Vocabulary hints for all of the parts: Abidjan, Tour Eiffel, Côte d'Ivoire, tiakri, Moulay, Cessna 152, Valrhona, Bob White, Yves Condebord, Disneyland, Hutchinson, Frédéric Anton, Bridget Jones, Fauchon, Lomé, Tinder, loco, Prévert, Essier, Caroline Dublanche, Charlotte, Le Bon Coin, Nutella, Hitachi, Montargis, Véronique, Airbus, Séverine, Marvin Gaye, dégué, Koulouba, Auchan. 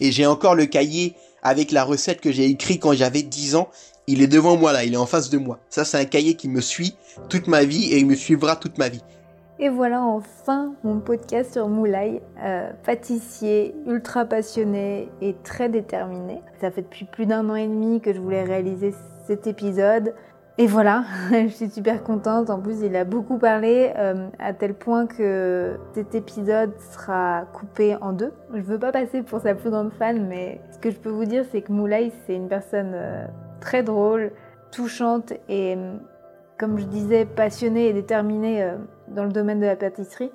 Et j'ai encore le cahier avec la recette que j'ai écrite quand j'avais 10 ans. Il est devant moi là, il est en face de moi. Ça, c'est un cahier qui me suit toute ma vie et il me suivra toute ma vie. Et voilà enfin mon podcast sur Moulay, pâtissier, ultra passionné et très déterminé. Ça fait depuis plus d'1 an et demi que je voulais réaliser cet épisode. Et voilà, je suis super contente. En plus, il a beaucoup parlé, à tel point que cet épisode sera coupé en 2. Je veux pas passer pour sa plus grande fan, mais ce que je peux vous dire, c'est que Moulay, c'est une personne très drôle, touchante et... comme je disais, passionné et déterminé dans le domaine de la pâtisserie.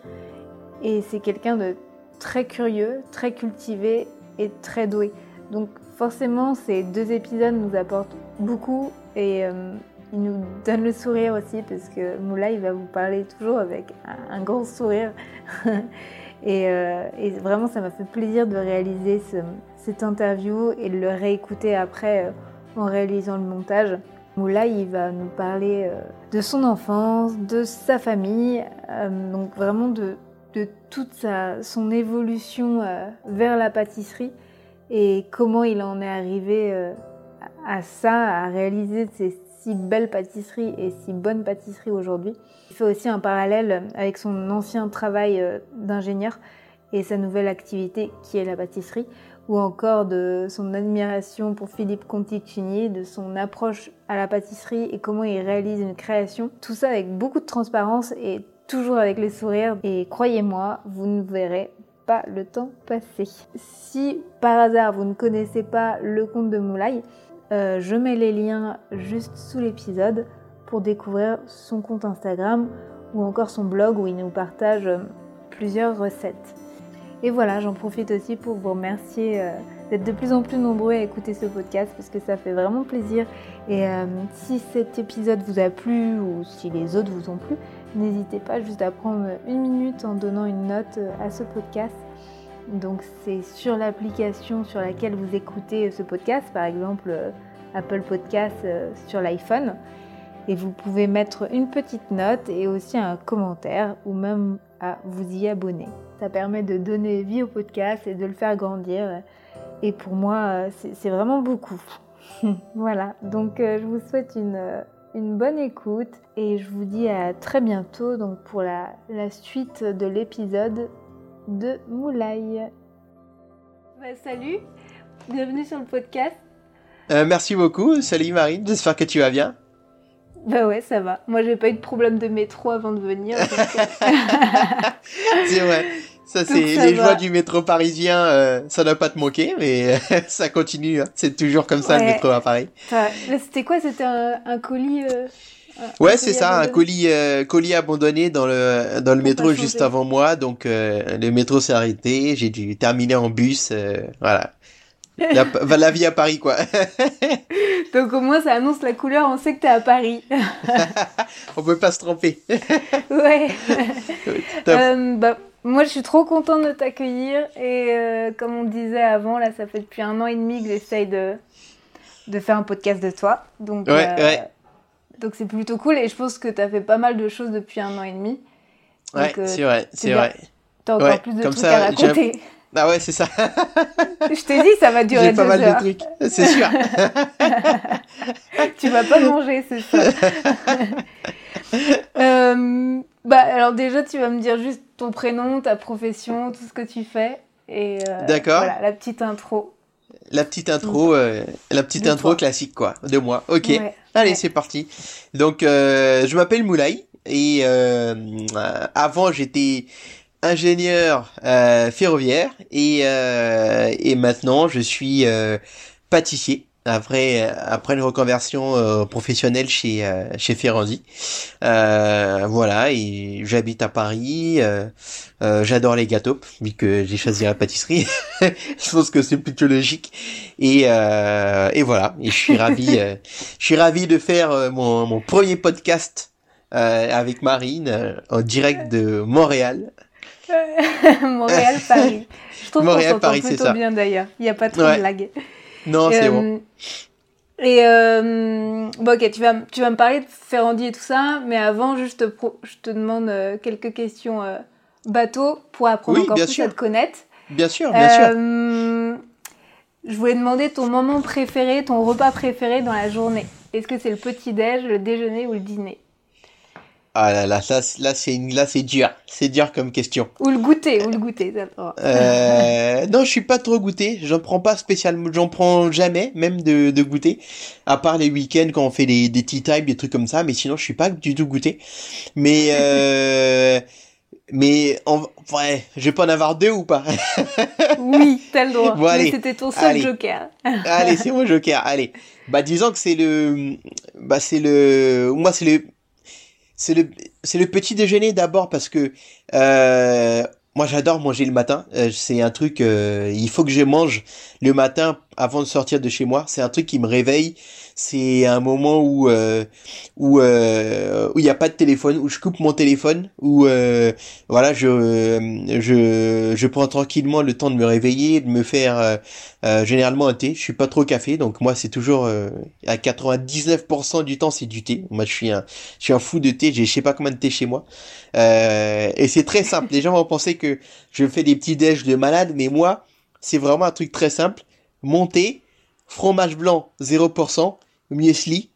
Et c'est quelqu'un de très curieux, très cultivé et très doué. Donc forcément, ces 2 épisodes nous apportent beaucoup et ils nous donnent le sourire aussi parce que Moulay, il va vous parler toujours avec un grand sourire. Et vraiment, ça m'a fait plaisir de réaliser cette interview et de le réécouter après en réalisant le montage. Moulay, il va nous parler de son enfance, de sa famille, donc vraiment de toute son évolution vers la pâtisserie et comment il en est arrivé à ça, à réaliser ces si belles pâtisseries et si bonnes pâtisseries aujourd'hui. Il fait aussi un parallèle avec son ancien travail d'ingénieur et sa nouvelle activité qui est la pâtisserie, ou encore de son admiration pour Philippe Conticini, de son approche à la pâtisserie et comment il réalise une création. Tout ça avec beaucoup de transparence et toujours avec le sourire. Et croyez-moi, vous ne verrez pas le temps passer. Si par hasard vous ne connaissez pas le compte de Moulay, je mets les liens juste sous l'épisode pour découvrir son compte Instagram ou encore son blog où il nous partage plusieurs recettes. Et voilà, j'en profite aussi pour vous remercier d'être de plus en plus nombreux à écouter ce podcast parce que ça fait vraiment plaisir. Et si cet épisode vous a plu ou si les autres vous ont plu, n'hésitez pas juste à prendre 1 minute en donnant une note à ce podcast. Donc c'est sur l'application sur laquelle vous écoutez ce podcast, par exemple Apple Podcast sur l'iPhone. Et vous pouvez mettre une petite note et aussi un commentaire ou même à vous y abonner. Ça permet de donner vie au podcast et de le faire grandir. Et pour moi, c'est vraiment beaucoup. Voilà, donc je vous souhaite une bonne écoute et je vous dis à très bientôt donc pour la suite de l'épisode de Moulay. Bah, salut, bienvenue sur le podcast. Merci beaucoup, salut Marine, j'espère que tu vas bien. Bah ouais, ça va. Moi, j'ai pas eu de problème de métro avant de venir. Donc... c'est vrai. Ça, c'est ça les joies du métro parisien. Ça doit pas te manquer, mais ça continue. Hein. C'est toujours comme ça, ouais. Le métro à Paris. Enfin, là, c'était quoi ? C'était un colis ouais, c'est ça, abandonné. Un colis abandonné dans le métro juste avant moi. Donc, le métro s'est arrêté. J'ai dû terminer en bus. Voilà. La vie à Paris, quoi. Donc au moins, ça annonce la couleur, on sait que t'es à Paris. On peut pas se tromper. Ouais. Bah, moi, je suis trop contente de t'accueillir. Et comme on disait avant, là, ça fait depuis 1 an et demi que j'essaye de faire un podcast de toi. Donc, ouais. Donc c'est plutôt cool. Et je pense que t'as fait pas mal de choses depuis 1 an et demi. Ouais, donc, c'est vrai, c'est vrai. T'as encore plus de comme trucs ça, à raconter. Ah ouais, c'est ça. Je t'ai dit, ça va durer 2 heures. J'ai pas mal de trucs, c'est sûr. Tu vas pas manger, c'est ça. Bah, alors déjà, tu vas me dire juste ton prénom, ta profession, tout ce que tu fais. Et, d'accord. Voilà, la petite intro. La petite intro classique, quoi, de moi. Ok, ouais. Allez, ouais. C'est parti. Donc, je m'appelle Moulay. Et avant, j'étais... ingénieur ferroviaire et maintenant je suis pâtissier après une reconversion professionnelle chez Ferrandi. Voilà, et j'habite à Paris, j'adore les gâteaux vu que j'ai choisi la pâtisserie. Je pense que c'est plutôt logique et voilà, et je suis ravi de faire mon premier podcast avec Marine en direct de Montréal. Montréal, Paris. Je trouve Montréal, qu'on s'entend plutôt bien d'ailleurs. Il n'y a pas trop de lag. Non, c'est bon. Et bon, ok, tu vas me parler de Ferrandi et tout ça, mais avant, juste je te demande quelques questions bateau pour apprendre encore plus à te connaître. Bien sûr, bien sûr. Je voulais demander ton moment préféré, ton repas préféré dans la journée. Est-ce que c'est le petit-déj, le déjeuner ou le dîner? Ah là là, c'est dur. C'est dur comme question. Ou le goûter. Non, je suis pas trop goûter. J'en prends pas spécialement. J'en prends jamais, même de goûter. À part les week-ends quand on fait des tea time, des trucs comme ça. Mais sinon, je suis pas du tout goûter. Mais je vais pas en avoir deux ou pas? Oui, t'as le droit. Bon, allez, mais c'était ton seul joker. Allez, c'est mon joker. Allez. Bah, disons que c'est le petit déjeuner d'abord parce que moi j'adore manger le matin, c'est un truc il faut que je mange le matin avant de sortir de chez moi, c'est un truc qui me réveille, c'est un moment où il y a pas de téléphone, où je coupe mon téléphone, où voilà, je prends tranquillement le temps de me réveiller, de me faire généralement un thé, je suis pas trop café, donc moi c'est toujours à 99% du temps c'est du thé. Moi je suis un fou de thé, j'ai je sais pas combien de thé chez moi. Et c'est très simple, les gens vont penser que je fais des petits déj de malade, mais moi c'est vraiment un truc très simple. Mon thé, fromage blanc 0%, muesli,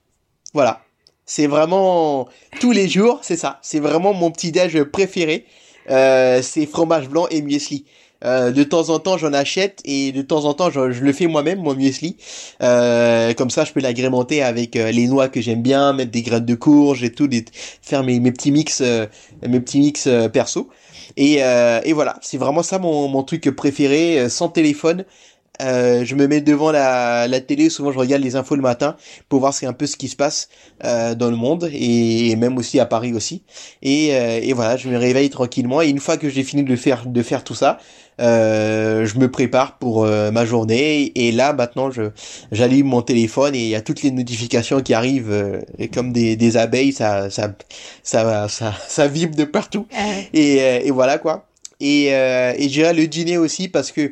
voilà. C'est vraiment tous les jours, c'est ça. C'est vraiment mon petit déj préféré, c'est fromage blanc et muesli. De temps en temps j'en achète et de temps en temps je le fais moi-même, mon muesli, comme ça je peux l'agrémenter avec les noix que j'aime bien, mettre des graines de courge et tout, faire mes petits mix perso, et voilà, c'est vraiment ça mon truc préféré, sans téléphone. Je me mets devant la télé, souvent je regarde les infos le matin pour voir un peu ce qui se passe dans le monde et même aussi à Paris aussi, et voilà, je me réveille tranquillement et une fois que j'ai fini de faire tout ça, je me prépare pour ma journée, et là maintenant j'allume mon téléphone et il y a toutes les notifications qui arrivent comme des abeilles, ça vibre de partout, et voilà quoi, et j'irai le dîner aussi parce que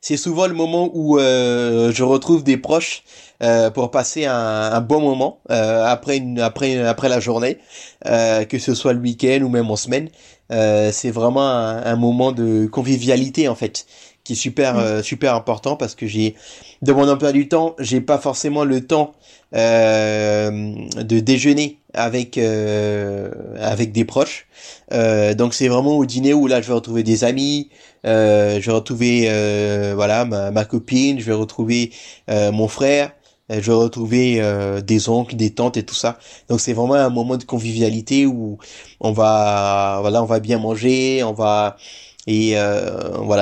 c'est souvent le moment où je retrouve des proches pour passer un bon moment après la journée, que ce soit le week-end ou même en semaine. C'est vraiment un moment de convivialité en fait, qui est super important parce que de mon emploi du temps, j'ai pas forcément le temps de déjeuner avec des proches, donc c'est vraiment au dîner où là je vais retrouver des amis, je vais retrouver voilà ma copine, je vais retrouver mon frère, je vais retrouver des oncles, des tantes et tout ça, donc c'est vraiment un moment de convivialité où on va bien manger, voilà,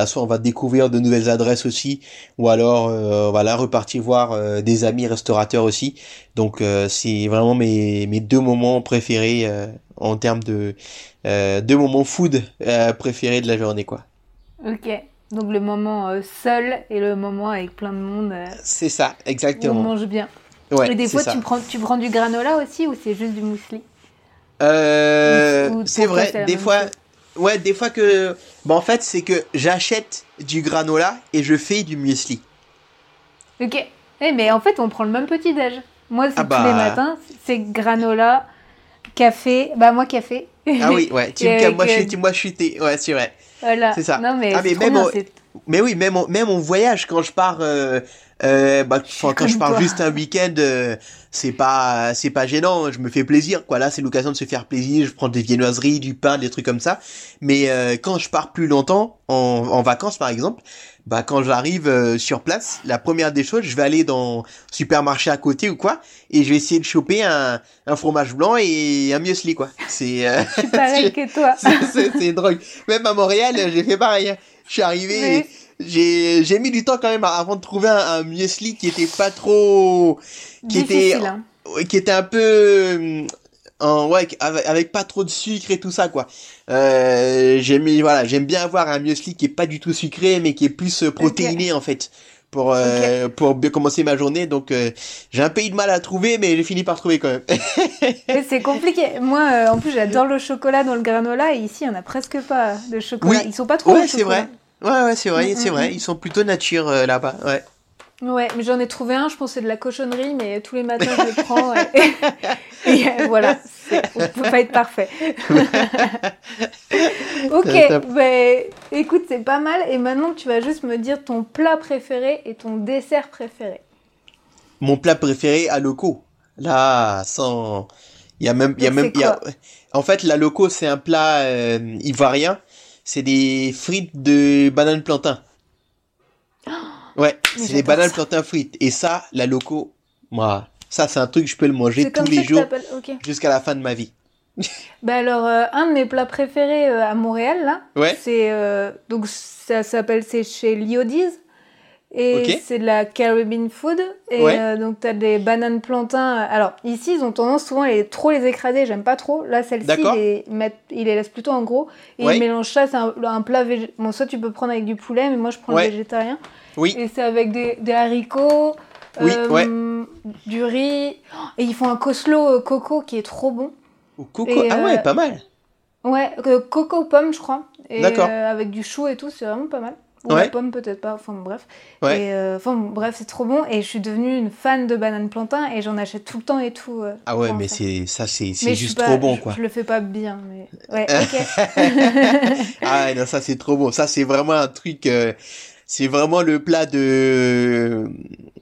soit on va découvrir de nouvelles adresses aussi, ou alors voilà, repartir voir des amis restaurateurs aussi. Donc c'est vraiment mes deux moments préférés en termes de deux moments food préférés de la journée quoi. Ok, donc le moment seul et le moment avec plein de monde. C'est ça, exactement. Où on mange bien. Ouais, et des fois tu prends du granola aussi, ou c'est juste du muesli? C'est vrai, c'est des fois. Ouais, des fois que... Bah, en fait, c'est que j'achète du granola et je fais du muesli. Ok. Eh, mais en fait, on prend le même petit-déj. Moi, c'est tous les matins, c'est granola, café... Bah, moi, café. Ah oui, ouais. Moi, je suis thé. Ouais, c'est vrai. Voilà. C'est ça. Non, mais mais oui, même en voyage, quand je pars... quand je pars juste un week-end, c'est pas gênant, je me fais plaisir quoi, là c'est l'occasion de se faire plaisir, je prends des viennoiseries, du pain, des trucs comme ça, mais quand je pars plus longtemps en vacances par exemple, bah quand j'arrive sur place, la première des choses, je vais aller dans supermarché à côté ou quoi, et je vais essayer de choper un fromage blanc et un muesli quoi. C'est je suis pareil que toi. C'est drôle. Même à Montréal, j'ai fait pareil. Je suis arrivé et... J'ai mis du temps quand même avant de trouver un muesli qui était pas trop, qui était un peu, ouais, avec pas trop de sucre et tout ça quoi. J'aime bien avoir un muesli qui est pas du tout sucré mais qui est plus protéiné en fait pour bien commencer ma journée. Donc j'ai un peu eu de mal à trouver mais j'ai fini par trouver quand même. C'est compliqué. Moi en plus j'adore le chocolat dans le granola et ici on a presque pas de chocolat. Oui. Ils sont pas trop. Ouais, c'est vrai. Ouais, c'est vrai, ils sont plutôt nature là-bas, ouais. Ouais, mais j'en ai trouvé un, je pense que c'est de la cochonnerie, mais tous les matins je le prends. Et voilà, on ne peut pas être parfait. Ok, bah, écoute, c'est pas mal. Et maintenant, tu vas juste me dire ton plat préféré et ton dessert préféré. Mon plat préféré à loco. Là, sans... Il y a même... Il y a même il y a... En fait, la loco, c'est un plat ivoirien. C'est des frites de banane plantain. Ouais, mais c'est des bananes plantain frites. Et ça, la loco, moi, ça c'est un truc, je peux le manger c'est tous les jours jusqu'à la fin de ma vie. Bah alors, un de mes plats préférés à Montréal, là, c'est, donc ça s'appelle, c'est chez Liodis, et c'est de la Caribbean food, et donc t'as des bananes plantain. Alors ici, ils ont tendance souvent à trop les écraser, j'aime pas trop. Là, celle-ci, ils les laissent plutôt en gros, et ils mélangent ça, c'est un plat végétarien. Bon, soit tu peux prendre avec du poulet, mais moi je prends le végétarien. Oui. Et c'est avec des haricots, du riz. Et ils font un coleslaw coco qui est trop bon. Coco, et, pas mal. Ouais, coco pomme, je crois. Et, d'accord. Avec du chou et tout, c'est vraiment pas mal. Ou la pomme, peut-être pas. Enfin, bref. Ouais. Et, c'est trop bon. Et je suis devenue une fan de banane plantain et j'en achète tout le temps et tout. Ah ouais, mais c'est juste trop bon, quoi. Je le fais pas bien, mais... Ouais, ok. Ah non, ça, c'est trop bon. Ça, c'est vraiment un truc... C'est vraiment le plat de...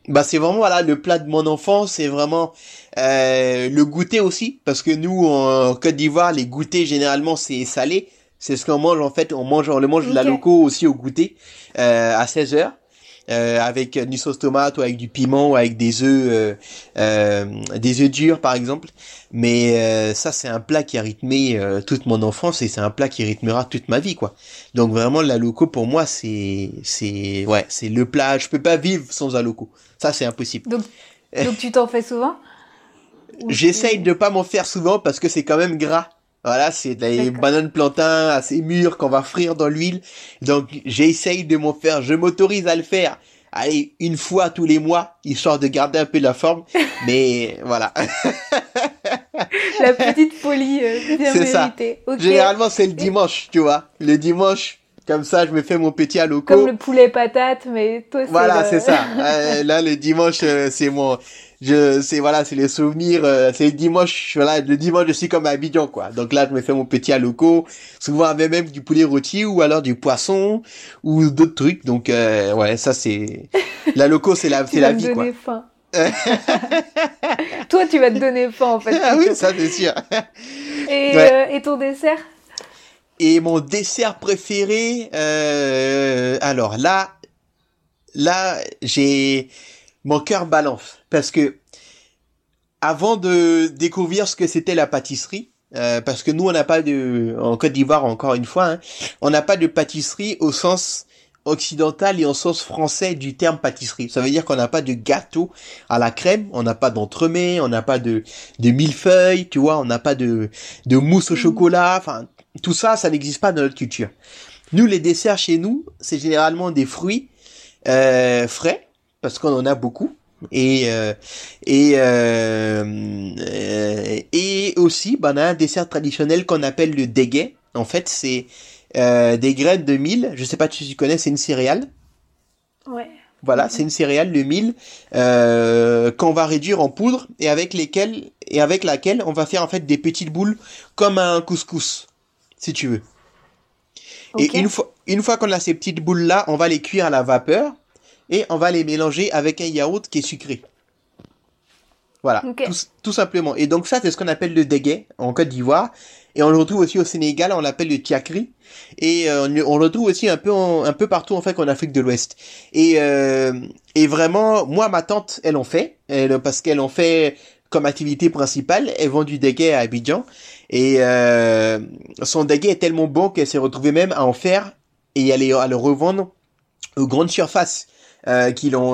Bah, c'est vraiment, voilà, le plat de mon enfance. C'est vraiment le goûter aussi. Parce que nous, en Côte d'Ivoire, les goûters, généralement, c'est salé. C'est ce qu'on mange, en fait. On le mange de la loco aussi au goûter à 16h. Avec une sauce tomate ou avec du piment ou avec des œufs durs, par exemple. Mais ça, c'est un plat qui a rythmé toute mon enfance et c'est un plat qui rythmera toute ma vie, quoi. Donc vraiment, la loco, pour moi, c'est le plat. Je peux pas vivre sans la loco. Ça, c'est impossible. Donc tu t'en fais souvent? J'essaye de pas m'en faire souvent parce que c'est quand même gras. Voilà, c'est des bananes plantain assez mûres qu'on va frire dans l'huile. Donc, j'essaye de m'en faire. Je m'autorise à le faire. Allez, une fois tous les mois, histoire de garder un peu de la forme. Mais voilà. La petite folie bien méritée. C'est méritée. Ça. Okay. Généralement, c'est le dimanche, tu vois. Le dimanche, comme ça, je me fais mon petit à loco. Comme le poulet patate, mais toi, c'est... Voilà, c'est ça. Là, le dimanche, c'est mon... c'est les souvenirs, c'est le dimanche, voilà, le dimanche je suis comme à Abidjan, quoi. Donc là, je me fais mon petit aloco, souvent avec même du poulet rôti ou alors du poisson ou d'autres trucs. Donc, ça c'est, l'aloco c'est la vie, quoi. Tu vas me donner faim. Toi, tu vas te donner faim, en fait. Ah oui, ça c'est sûr. Et ton dessert? Et mon dessert préféré, alors là, j'ai... Mon cœur balance, parce que avant de découvrir ce que c'était la pâtisserie, parce que nous, on n'a pas de... En Côte d'Ivoire, encore une fois, hein, on n'a pas de pâtisserie au sens occidental et au sens français du terme pâtisserie. Ça veut dire qu'on n'a pas de gâteau à la crème, on n'a pas d'entremets, on n'a pas de millefeuille, tu vois, on n'a pas de mousse au chocolat. Enfin, tout ça, ça n'existe pas dans notre culture. Nous, les desserts chez nous, c'est généralement des fruits frais, parce qu'on en a beaucoup, et aussi, on a un dessert traditionnel qu'on appelle le dégué. En fait, c'est des graines de mil. Je sais pas si tu connais, c'est une céréale. Ouais. Voilà, c'est une céréale, le mil, qu'on va réduire en poudre et avec laquelle on va faire en fait des petites boules comme un couscous, si tu veux. Okay. Et une fois qu'on a ces petites boules là, on va les cuire à la vapeur. Et on va les mélanger avec un yaourt qui est sucré. Voilà, tout simplement. Et donc ça, c'est ce qu'on appelle le dégué en Côte d'Ivoire. Et on le retrouve aussi au Sénégal, on l'appelle le tiakri. Et on le retrouve aussi un peu partout en fait en Afrique de l'Ouest. Et vraiment, moi, ma tante, elle en fait. Parce qu'elle en fait comme activité principale. Elle vend du dégué à Abidjan. Et son dégué est tellement bon qu'elle s'est retrouvée même à en faire et à le revendre aux grandes surfaces. Qui l'ont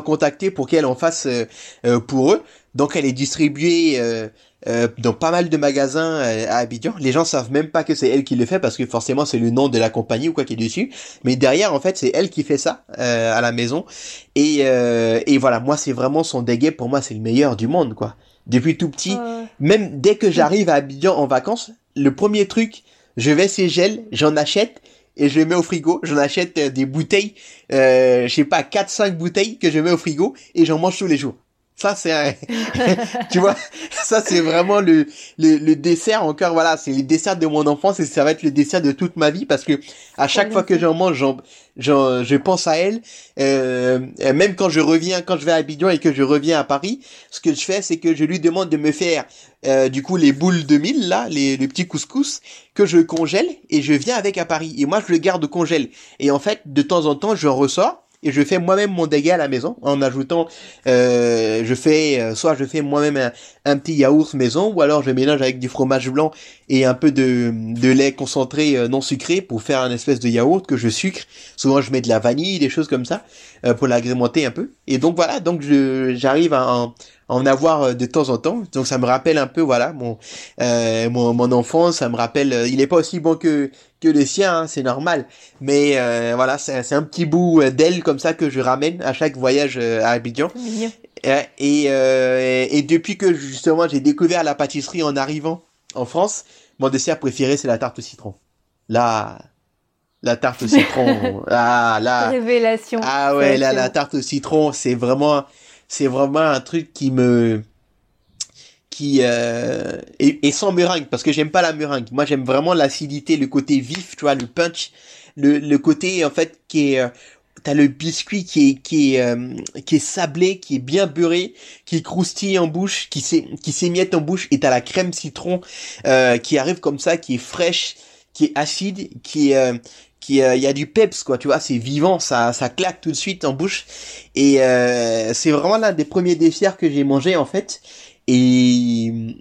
contacté pour qu'elle en fasse pour eux. Donc elle est distribuée dans pas mal de magasins à Abidjan. Les gens savent même pas que c'est elle qui le fait parce que forcément c'est le nom de la compagnie ou quoi qui est dessus. Mais derrière en fait c'est elle qui fait ça à la maison. Et voilà, moi c'est vraiment son dégué, pour moi c'est le meilleur du monde, quoi. Depuis tout petit, même dès que j'arrive à Abidjan en vacances, le premier truc, je vais chez elle, j'en achète. et je les mets au frigo. J'en achète des bouteilles, je sais pas, 4-5 bouteilles que je mets au frigo et j'en mange tous les jours. Ça c'est un... tu vois, ça c'est vraiment le dessert encore, voilà, c'est le dessert de mon enfance et ça va être le dessert de toute ma vie parce que à chaque fois que j'en mange, je pense à elle. Même quand je reviens, quand je vais à Abidjan et que je reviens à Paris, ce que je fais c'est que je lui demande de me faire du coup les boules de mil là, les petits couscous que je congèle et je viens avec à Paris et moi je le garde au congèle et en fait de temps en temps j'en ressors. Et je fais moi-même mon dégât à la maison en ajoutant, soit je fais moi-même un petit yaourt maison ou alors je mélange avec du fromage blanc et un peu de lait concentré non sucré pour faire un espèce de yaourt que je sucre. Souvent je mets de la vanille, des choses comme ça pour l'agrémenter un peu. Et donc voilà, donc j'arrive à en avoir de temps en temps. Donc ça me rappelle un peu voilà mon enfance, ça me rappelle il est pas aussi bon que les siens, hein, c'est normal. Mais voilà, c'est un petit bout d'elle comme ça que je ramène à chaque voyage à Abidjan. Et depuis que justement j'ai découvert la pâtisserie en arrivant en France, mon dessert préféré c'est la tarte au citron. Là, la tarte au citron. Ah là. Révélation. Ah ouais, révélation. Là la tarte au citron, c'est vraiment un truc qui sans meringue, parce que j'aime pas la meringue. Moi, j'aime vraiment l'acidité, le côté vif, tu vois, le punch, le côté, en fait, qui est, t'as le biscuit qui est sablé, qui est bien beurré, qui croustille en bouche, qui s'émiette en bouche, et t'as la crème citron, qui arrive comme ça, qui est fraîche, qui est acide, il y a du peps quoi, tu vois, c'est vivant, ça claque tout de suite en bouche et c'est vraiment l'un des premiers desserts que j'ai mangé en fait et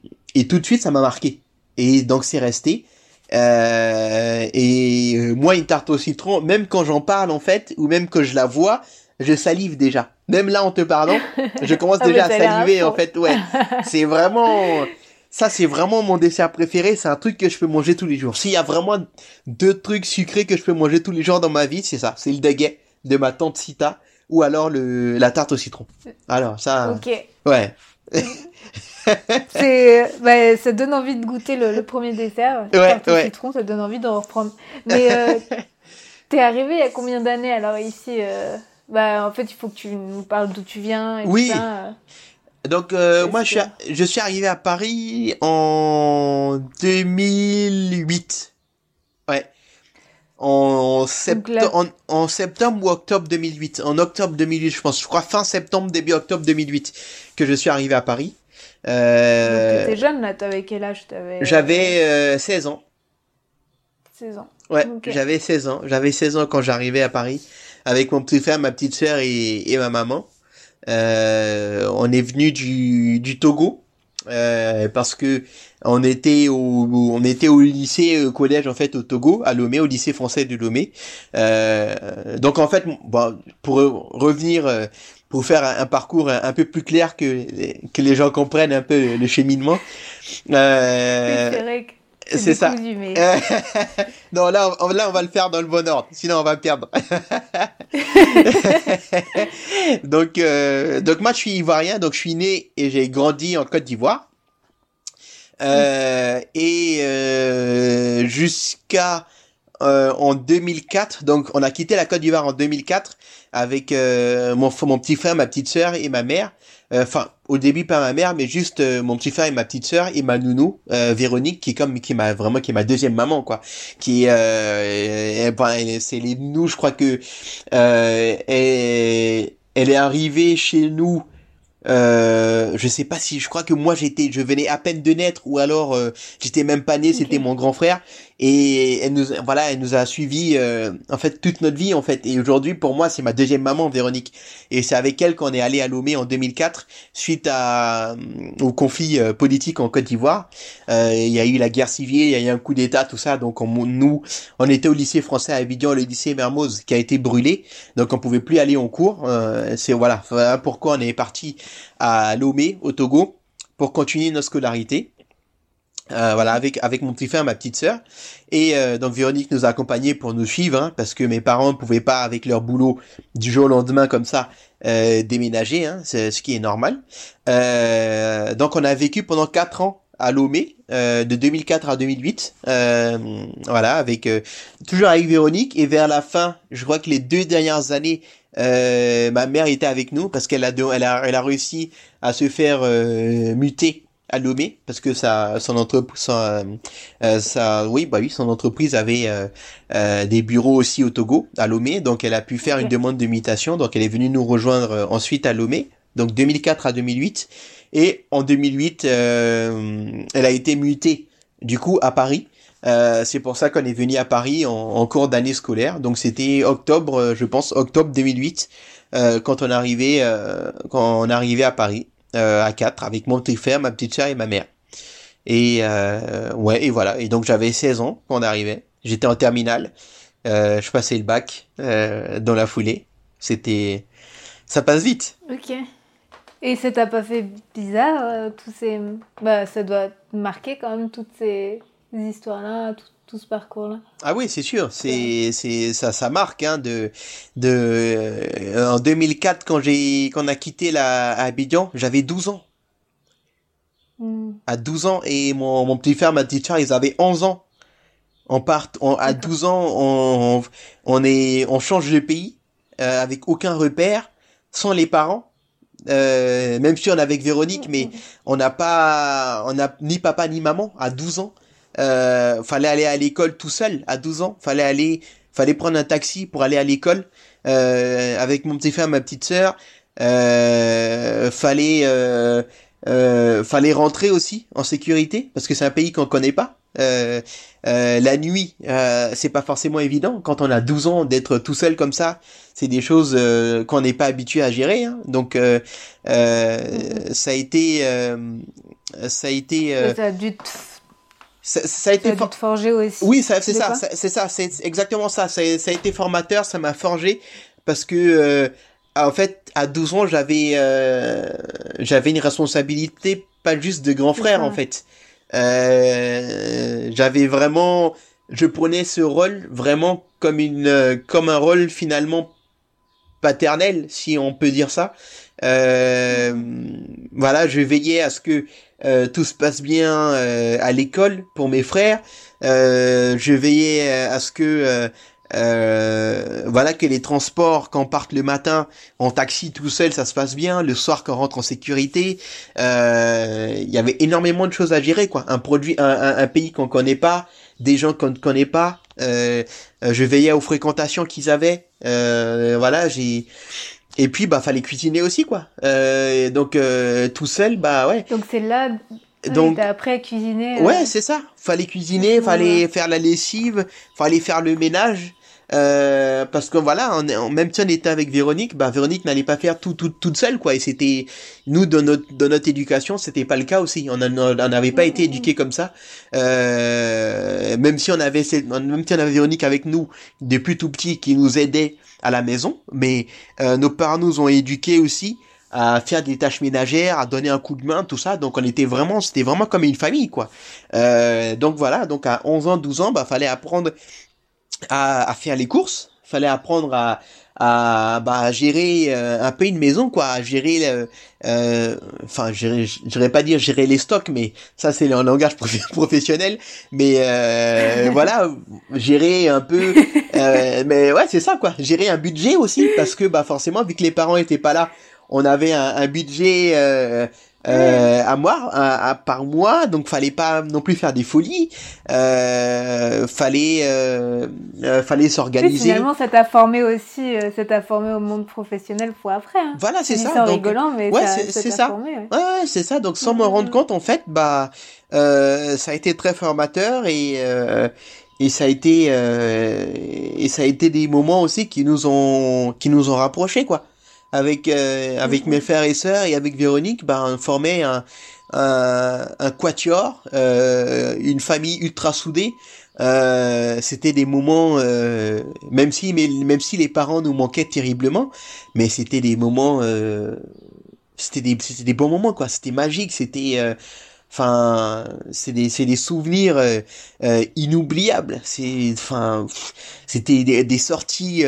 tout de suite ça m'a marqué et donc c'est resté et moi une tarte au citron, même quand j'en parle en fait ou même que je la vois, je salive déjà, même là en te parlant je commence déjà à saliver en fait, ouais. C'est vraiment... Ça, c'est vraiment mon dessert préféré. C'est un truc que je peux manger tous les jours. S'il y a vraiment deux trucs sucrés que je peux manger tous les jours dans ma vie, c'est ça. C'est le dagay de ma tante Sita ou alors la tarte au citron. Alors, ça... Ok. Ouais. Ça donne envie de goûter le premier dessert. Ouais, tarte au citron, ça donne envie d'en reprendre. Mais t'es arrivé il y a combien d'années alors ici en fait, il faut que tu nous parles d'où tu viens. Et oui. Tout ça, Donc moi je suis arrivé à Paris en 2008. Ouais. En septembre ou octobre 2008. En octobre 2008, je pense. Je crois fin septembre début octobre 2008 que je suis arrivé à Paris. Donc t'étais jeune là, t'avais quel âge? J'avais 16 ans. 16 ans. Ouais, okay. J'avais 16 ans. J'avais 16 ans quand j'arrivais à Paris avec mon petit frère, ma petite sœur et ma maman. On est venu du Togo parce que on était au lycée, au collège en fait au Togo, à Lomé, au lycée français de Lomé. Donc en fait, bon, pour revenir, pour faire un parcours un peu plus clair que les gens comprennent un peu le cheminement. C'est ça. Non, là, on va le faire dans le bon ordre. Sinon, on va perdre. Donc moi, je suis ivoirien. Donc, je suis né et j'ai grandi en Côte d'Ivoire. Jusqu'à en 2004. Donc, on a quitté la Côte d'Ivoire en 2004 avec mon petit frère, ma petite sœur et ma mère. Enfin, au début pas ma mère, mais juste mon petit frère et ma petite sœur et ma nounou Véronique, qui est ma deuxième maman quoi. C'est les nounous, je crois que elle est arrivée chez nous. Je sais pas si je crois que moi je venais à peine de naître ou alors j'étais même pas né, c'était mon grand frère et elle nous a suivi en fait toute notre vie en fait et aujourd'hui pour moi c'est ma deuxième maman Véronique et c'est avec elle qu'on est allé à Lomé en 2004 suite au conflit politique en Côte d'Ivoire. Il y a eu la guerre civile, il y a eu un coup d'état, tout ça, donc on était au lycée français à Abidjan, le lycée Mermoz qui a été brûlé, donc on pouvait plus aller en cours. Voilà pourquoi on est parti à Lomé au Togo pour continuer notre scolarité avec mon petit frère, ma petite sœur et donc Véronique nous a accompagnés pour nous suivre hein, parce que mes parents ne pouvaient pas avec leur boulot du jour au lendemain comme ça déménager hein, c'est ce qui est normal. Donc on a vécu pendant 4 ans à Lomé de 2004 à 2008, voilà, avec toujours avec Véronique. Et vers la fin, je crois que les deux dernières années, ma mère était avec nous parce qu'elle a elle a réussi à se faire muter à Lomé parce que son entreprise avait des bureaux aussi au Togo à Lomé, donc elle a pu faire une demande de mutation, donc elle est venue nous rejoindre ensuite à Lomé, donc 2004 à 2008. Et en 2008, elle a été mutée, du coup, à Paris. C'est pour ça qu'on est venu à Paris en cours d'année scolaire. Donc, c'était octobre 2008, quand on arrivait à Paris, à 4, avec mon petit frère, ma petite sœur et ma mère. Et, et voilà. Et donc, j'avais 16 ans quand on arrivait. J'étais en terminale. Je passais le bac, dans la foulée. Ça passe vite. Ok. Et ça t'a pas fait bizarre, ça doit marquer quand même toutes ces histoires-là, tout ce parcours-là. Ah oui, c'est sûr, ça marque, hein, en 2004 quand on a quitté Abidjan, j'avais 12 ans. À 12 ans, et mon petit frère, ma petite sœur, ils avaient 11 ans. À 12 ans, on change de pays, avec aucun repère, sans les parents. Même si on est avec Véronique, mais on n'a ni papa ni maman à 12 ans. Fallait aller à l'école tout seul à 12 ans. Fallait prendre un taxi pour aller à l'école avec mon petit frère, ma petite sœur. Fallait rentrer aussi en sécurité parce que c'est un pays qu'on connaît pas. La nuit, c'est pas forcément évident quand on a 12 ans d'être tout seul comme ça. C'est des choses qu'on n'est pas habitué à gérer, hein. Donc ça a été forgé aussi. Oui, c'est exactement ça. Ça a été formateur, ça m'a forgé parce que en fait à 12 ans j'avais une responsabilité pas juste de grand frère en fait. Je prenais ce rôle vraiment comme un rôle finalement paternel, si on peut dire ça. Voilà, je veillais à ce que tout se passe bien à l'école pour mes frères. Je veillais à ce que que les transports, quand on parte le matin en taxi tout seul, ça se passe bien. Le soir, quand on rentre en sécurité, il y avait énormément de choses à gérer, quoi. Un pays qu'on connaît pas, des gens qu'on ne connaît pas. Je veillais aux fréquentations qu'ils avaient. Et puis fallait cuisiner aussi, quoi. Donc tout seul, ouais. Donc c'est là. Donc après à cuisiner. Ouais, c'est ça. Fallait cuisiner, fallait faire la lessive, fallait faire le ménage. Parce que même si on était avec Véronique, Véronique n'allait pas faire tout toute seule, quoi. Et c'était nous dans notre éducation, c'était pas le cas aussi. On n'avait pas été éduqués comme ça. Même si on avait Véronique avec nous depuis tout petit, qui nous aidait à la maison, mais nos parents nous ont éduqués aussi à faire des tâches ménagères, à donner un coup de main, tout ça. Donc c'était vraiment comme une famille, quoi. Donc à 11 ans, 12 ans, fallait apprendre à faire les courses, fallait apprendre à gérer un peu une maison, quoi, à gérer je dirais pas dire gérer les stocks, mais ça c'est un langage professionnel, mais voilà, gérer un peu mais ouais, c'est ça, quoi, gérer un budget aussi, parce que forcément, vu que les parents étaient pas là, on avait un budget par mois, donc fallait pas non plus faire des folies, fallait s'organiser. Oui, finalement, ça t'a formé au monde professionnel pour après, hein. Voilà, c'est ça. Donc, rigolant, mais ouais, ça t'a formé, ouais. Ouais, c'est ça. Donc sans m'en rendre compte, en fait, ça a été très formateur et ça a été des moments aussi qui nous ont rapprochés, quoi. Avec mes frères et sœurs et avec Véronique, on formait un quatuor, une famille ultra soudée. C'était des moments, même si les parents nous manquaient terriblement, mais c'était des moments, c'était des bons moments, quoi. C'était magique, c'est des souvenirs inoubliables. C'était des sorties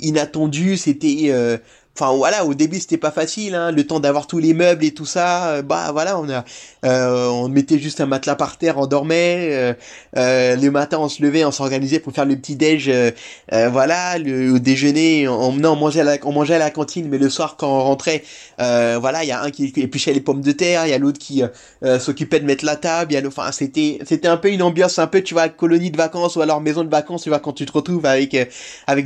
inattendues. C'était Enfin voilà, au début c'était pas facile, hein, le temps d'avoir tous les meubles et tout ça, bah voilà, on mettait juste un matelas par terre, on dormait, le matin on se levait, on s'organisait pour faire le petit déj, voilà, le déjeuner, on mangeait à la cantine, mais le soir quand on rentrait, voilà, il y a un qui épluchait les pommes de terre, il y a l'autre qui s'occupait de mettre la table, enfin c'était un peu une ambiance, un peu tu vois colonie de vacances ou alors maison de vacances, tu vois quand tu te retrouves avec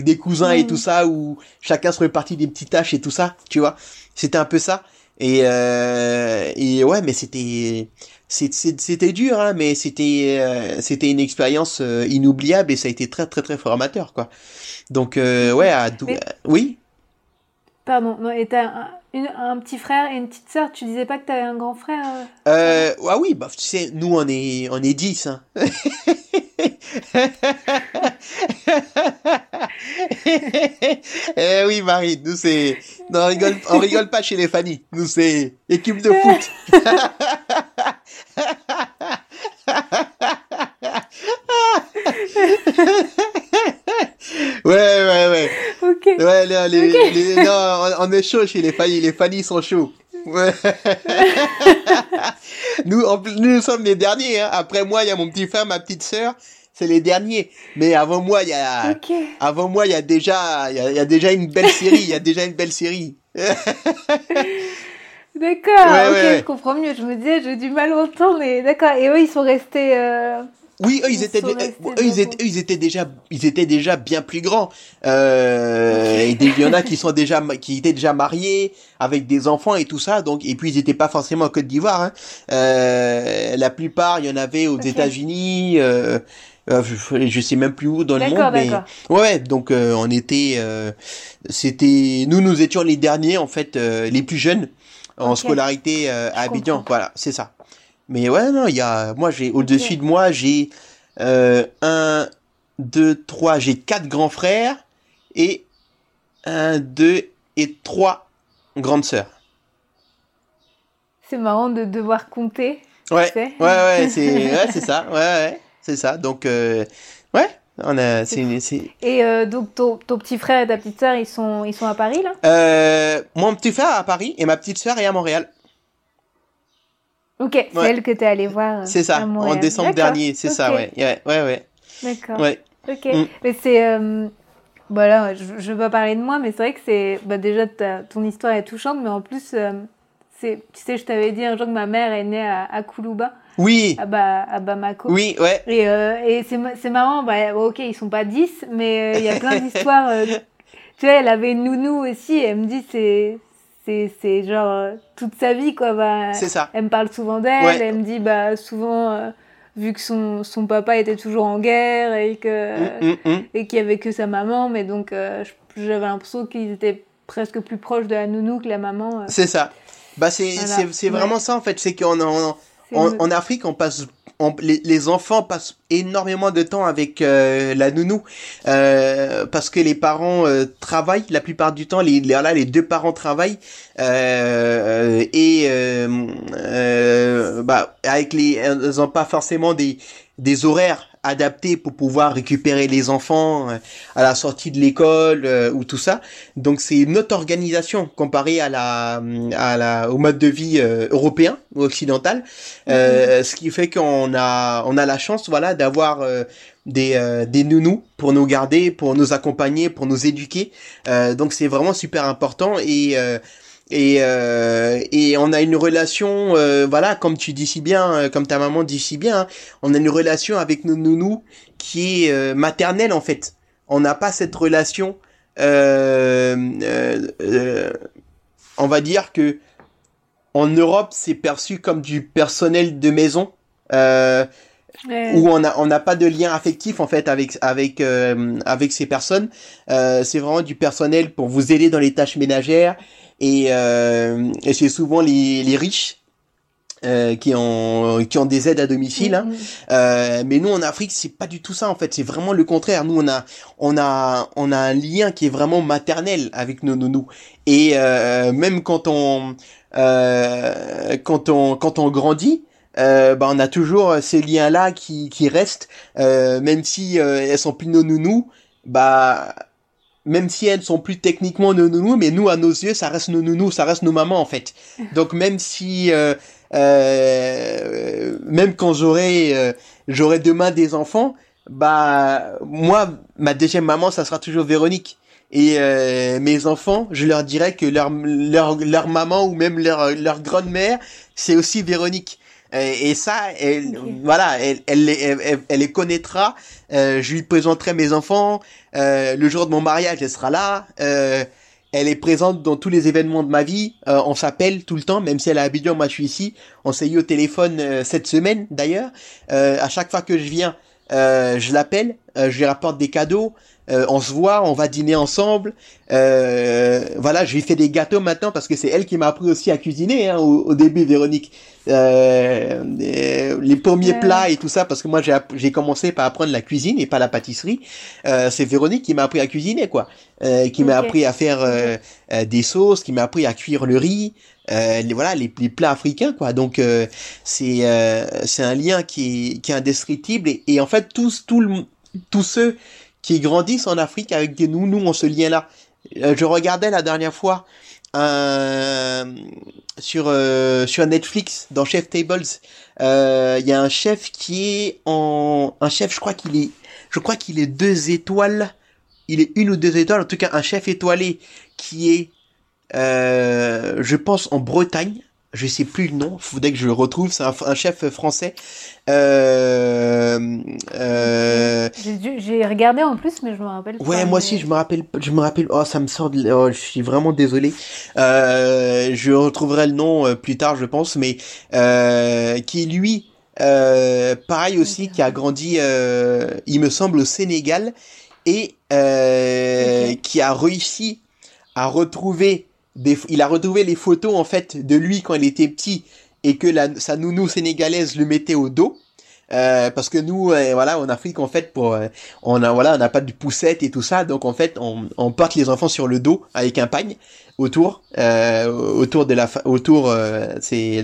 des cousins et tout ça où chacun se répartit des petites tâches et tout ça, tu vois, c'était un peu ça, et ouais, mais c'était dur, hein, mais c'était une expérience inoubliable et ça a été très très très formateur, quoi. Donc ouais, oui. Pardon, non, et t'as un petit frère et une petite sœur. Tu disais pas que t'avais un grand frère. Ah oui, bah tu sais, nous on est 10. Hein. Eh oui, Marine, nous c'est, non, on rigole pas chez les Fanny. Nous c'est équipe de foot. Ouais. Ok. Ouais, non, okay. Non, on est chaud chez les Fanny. Les Fanny sont chauds. Ouais. Nous sommes les derniers. Hein. Après moi, il y a mon petit frère, ma petite sœur. C'est les derniers. Mais avant moi, il y a déjà une belle série. D'accord. Ouais, ok, ouais. Je comprends mieux. Je me disais, j'ai du mal à entendre. Mais d'accord. Et eux, ils sont restés. Oui, eux, ils étaient déjà bien plus grands. Il y en a qui étaient déjà mariés avec des enfants et tout ça. Donc, et puis ils étaient pas forcément en Côte d'Ivoire. Hein. La plupart, il y en avait aux États-Unis. Je sais même plus où dans le monde, mais ouais. Donc, on était, c'était, nous étions les derniers en fait, les plus jeunes en scolarité à Abidjan. Comprends. Voilà, c'est ça. Mais ouais, non, il y a, moi, j'ai, au-dessus de moi, j'ai, 1, 2, 3, j'ai 4 grands frères et 1, 2 et 3 grandes sœurs. C'est marrant de devoir compter. Ouais, tu sais. Ouais, c'est ça. Donc, ouais. Et donc ton petit frère et ta petite sœur, ils sont à Paris, là? Mon petit frère est à Paris et ma petite sœur est à Montréal. Ok, c'est elle que t'es allé voir. C'est ça, en décembre dernier, c'est ça, ouais. D'accord. Ouais. Ok, mais c'est, voilà, je veux pas parler de moi, mais c'est vrai que c'est, bah déjà ton histoire est touchante, mais en plus, c'est, tu sais, je t'avais dit un jour que ma mère est née à Koulouba. Oui. À Bamako. Oui, ouais. Et c'est marrant, bah ok, ils sont pas 10, mais il y a plein d'histoires. Tu vois, elle avait une nounou aussi, et elle me dit c'est genre toute sa vie, quoi. Bah, c'est ça. Elle me parle souvent d'elle, elle me dit bah souvent vu que son papa était toujours en guerre et que et qu'il y avait que sa maman, mais donc j'avais l'impression qu'ils étaient presque plus proches de la nounou que la maman. C'est ça. Bah c'est vraiment ça en fait, c'est qu'en Afrique on passe les enfants passent énormément de temps avec la nounou parce que les parents travaillent la plupart du temps, les deux parents travaillent bah avec ils ont pas forcément des horaires adaptés pour pouvoir récupérer les enfants à la sortie de l'école ou tout ça. Donc c'est notre organisation comparée au mode de vie européen ou occidental, ce qui fait qu'on a la chance, voilà, d'avoir des nounous pour nous garder, pour nous accompagner, pour nous éduquer. Donc c'est vraiment super important et on a une relation, voilà, comme tu dis si bien, comme ta maman dit si bien, hein, on a une relation avec nos nounous qui est maternelle en fait. On n'a pas cette relation, on va dire que en Europe c'est perçu comme du personnel de maison, où on n'a pas de lien affectif en fait avec ces personnes. C'est vraiment du personnel pour vous aider dans les tâches ménagères. Et c'est souvent les riches qui ont des aides à domicile, hein. Mais nous en Afrique c'est pas du tout ça en fait, c'est vraiment le contraire. Nous on a un lien qui est vraiment maternel avec nos nounous et même quand on grandit, bah on a toujours ces liens là qui restent, même si elles sont plus nos nounous, bah même si elles sont plus techniquement nos nounous, mais nous, à nos yeux, ça reste nos nounous, ça reste nos mamans, en fait. Donc, même si... même quand j'aurai demain des enfants, bah moi, ma deuxième maman, ça sera toujours Véronique. Et mes enfants, je leur dirais que leur maman ou même leur grand-mère, c'est aussi Véronique. Et ça, voilà, elle les connaîtra. Je lui présenterai mes enfants. Le jour de mon mariage, elle sera là. Elle est présente dans tous les événements de ma vie. On s'appelle tout le temps, même si elle est à Abidjan, moi je suis ici. On s'est eu au téléphone cette semaine d'ailleurs. À chaque fois que je viens, je l'appelle, je lui rapporte des cadeaux. On se voit, on va dîner ensemble. Voilà, je lui fais des gâteaux maintenant parce que c'est elle qui m'a appris aussi à cuisiner hein, au début, Véronique. Les premiers plats et tout ça, parce que moi j'ai commencé par apprendre la cuisine et pas la pâtisserie. C'est Véronique qui m'a appris à cuisiner, quoi. Qui m'a appris à faire des sauces, qui m'a appris à cuire le riz. Voilà, les plats africains, quoi. Donc c'est un lien qui est indescriptible. Et en fait tous ceux qui grandissent en Afrique avec des nounous ont ce lien-là. Je regardais la dernière fois sur Netflix, dans Chef's Table, il y a un chef je crois qu'il est 2 étoiles, il est 1 ou 2 étoiles, en tout cas un chef étoilé qui est, je pense en Bretagne, je sais plus le nom, faudrait que je le retrouve, c'est un chef français. J'ai regardé en plus, mais je me rappelle pas. Ouais, moi aussi, je me rappelle. Oh, ça me sort de... Oh, je suis vraiment désolé. Je retrouverai le nom plus tard, je pense, mais qui lui, pareil aussi, qui a grandi, il me semble, au Sénégal, et qui a réussi à retrouver... Il a retrouvé les photos en fait de lui quand il était petit et que sa nounou sénégalaise le mettait au dos parce que nous voilà en Afrique en fait on n'a pas de poussette et tout ça, donc en fait on porte les enfants sur le dos avec un pagne autour, c'est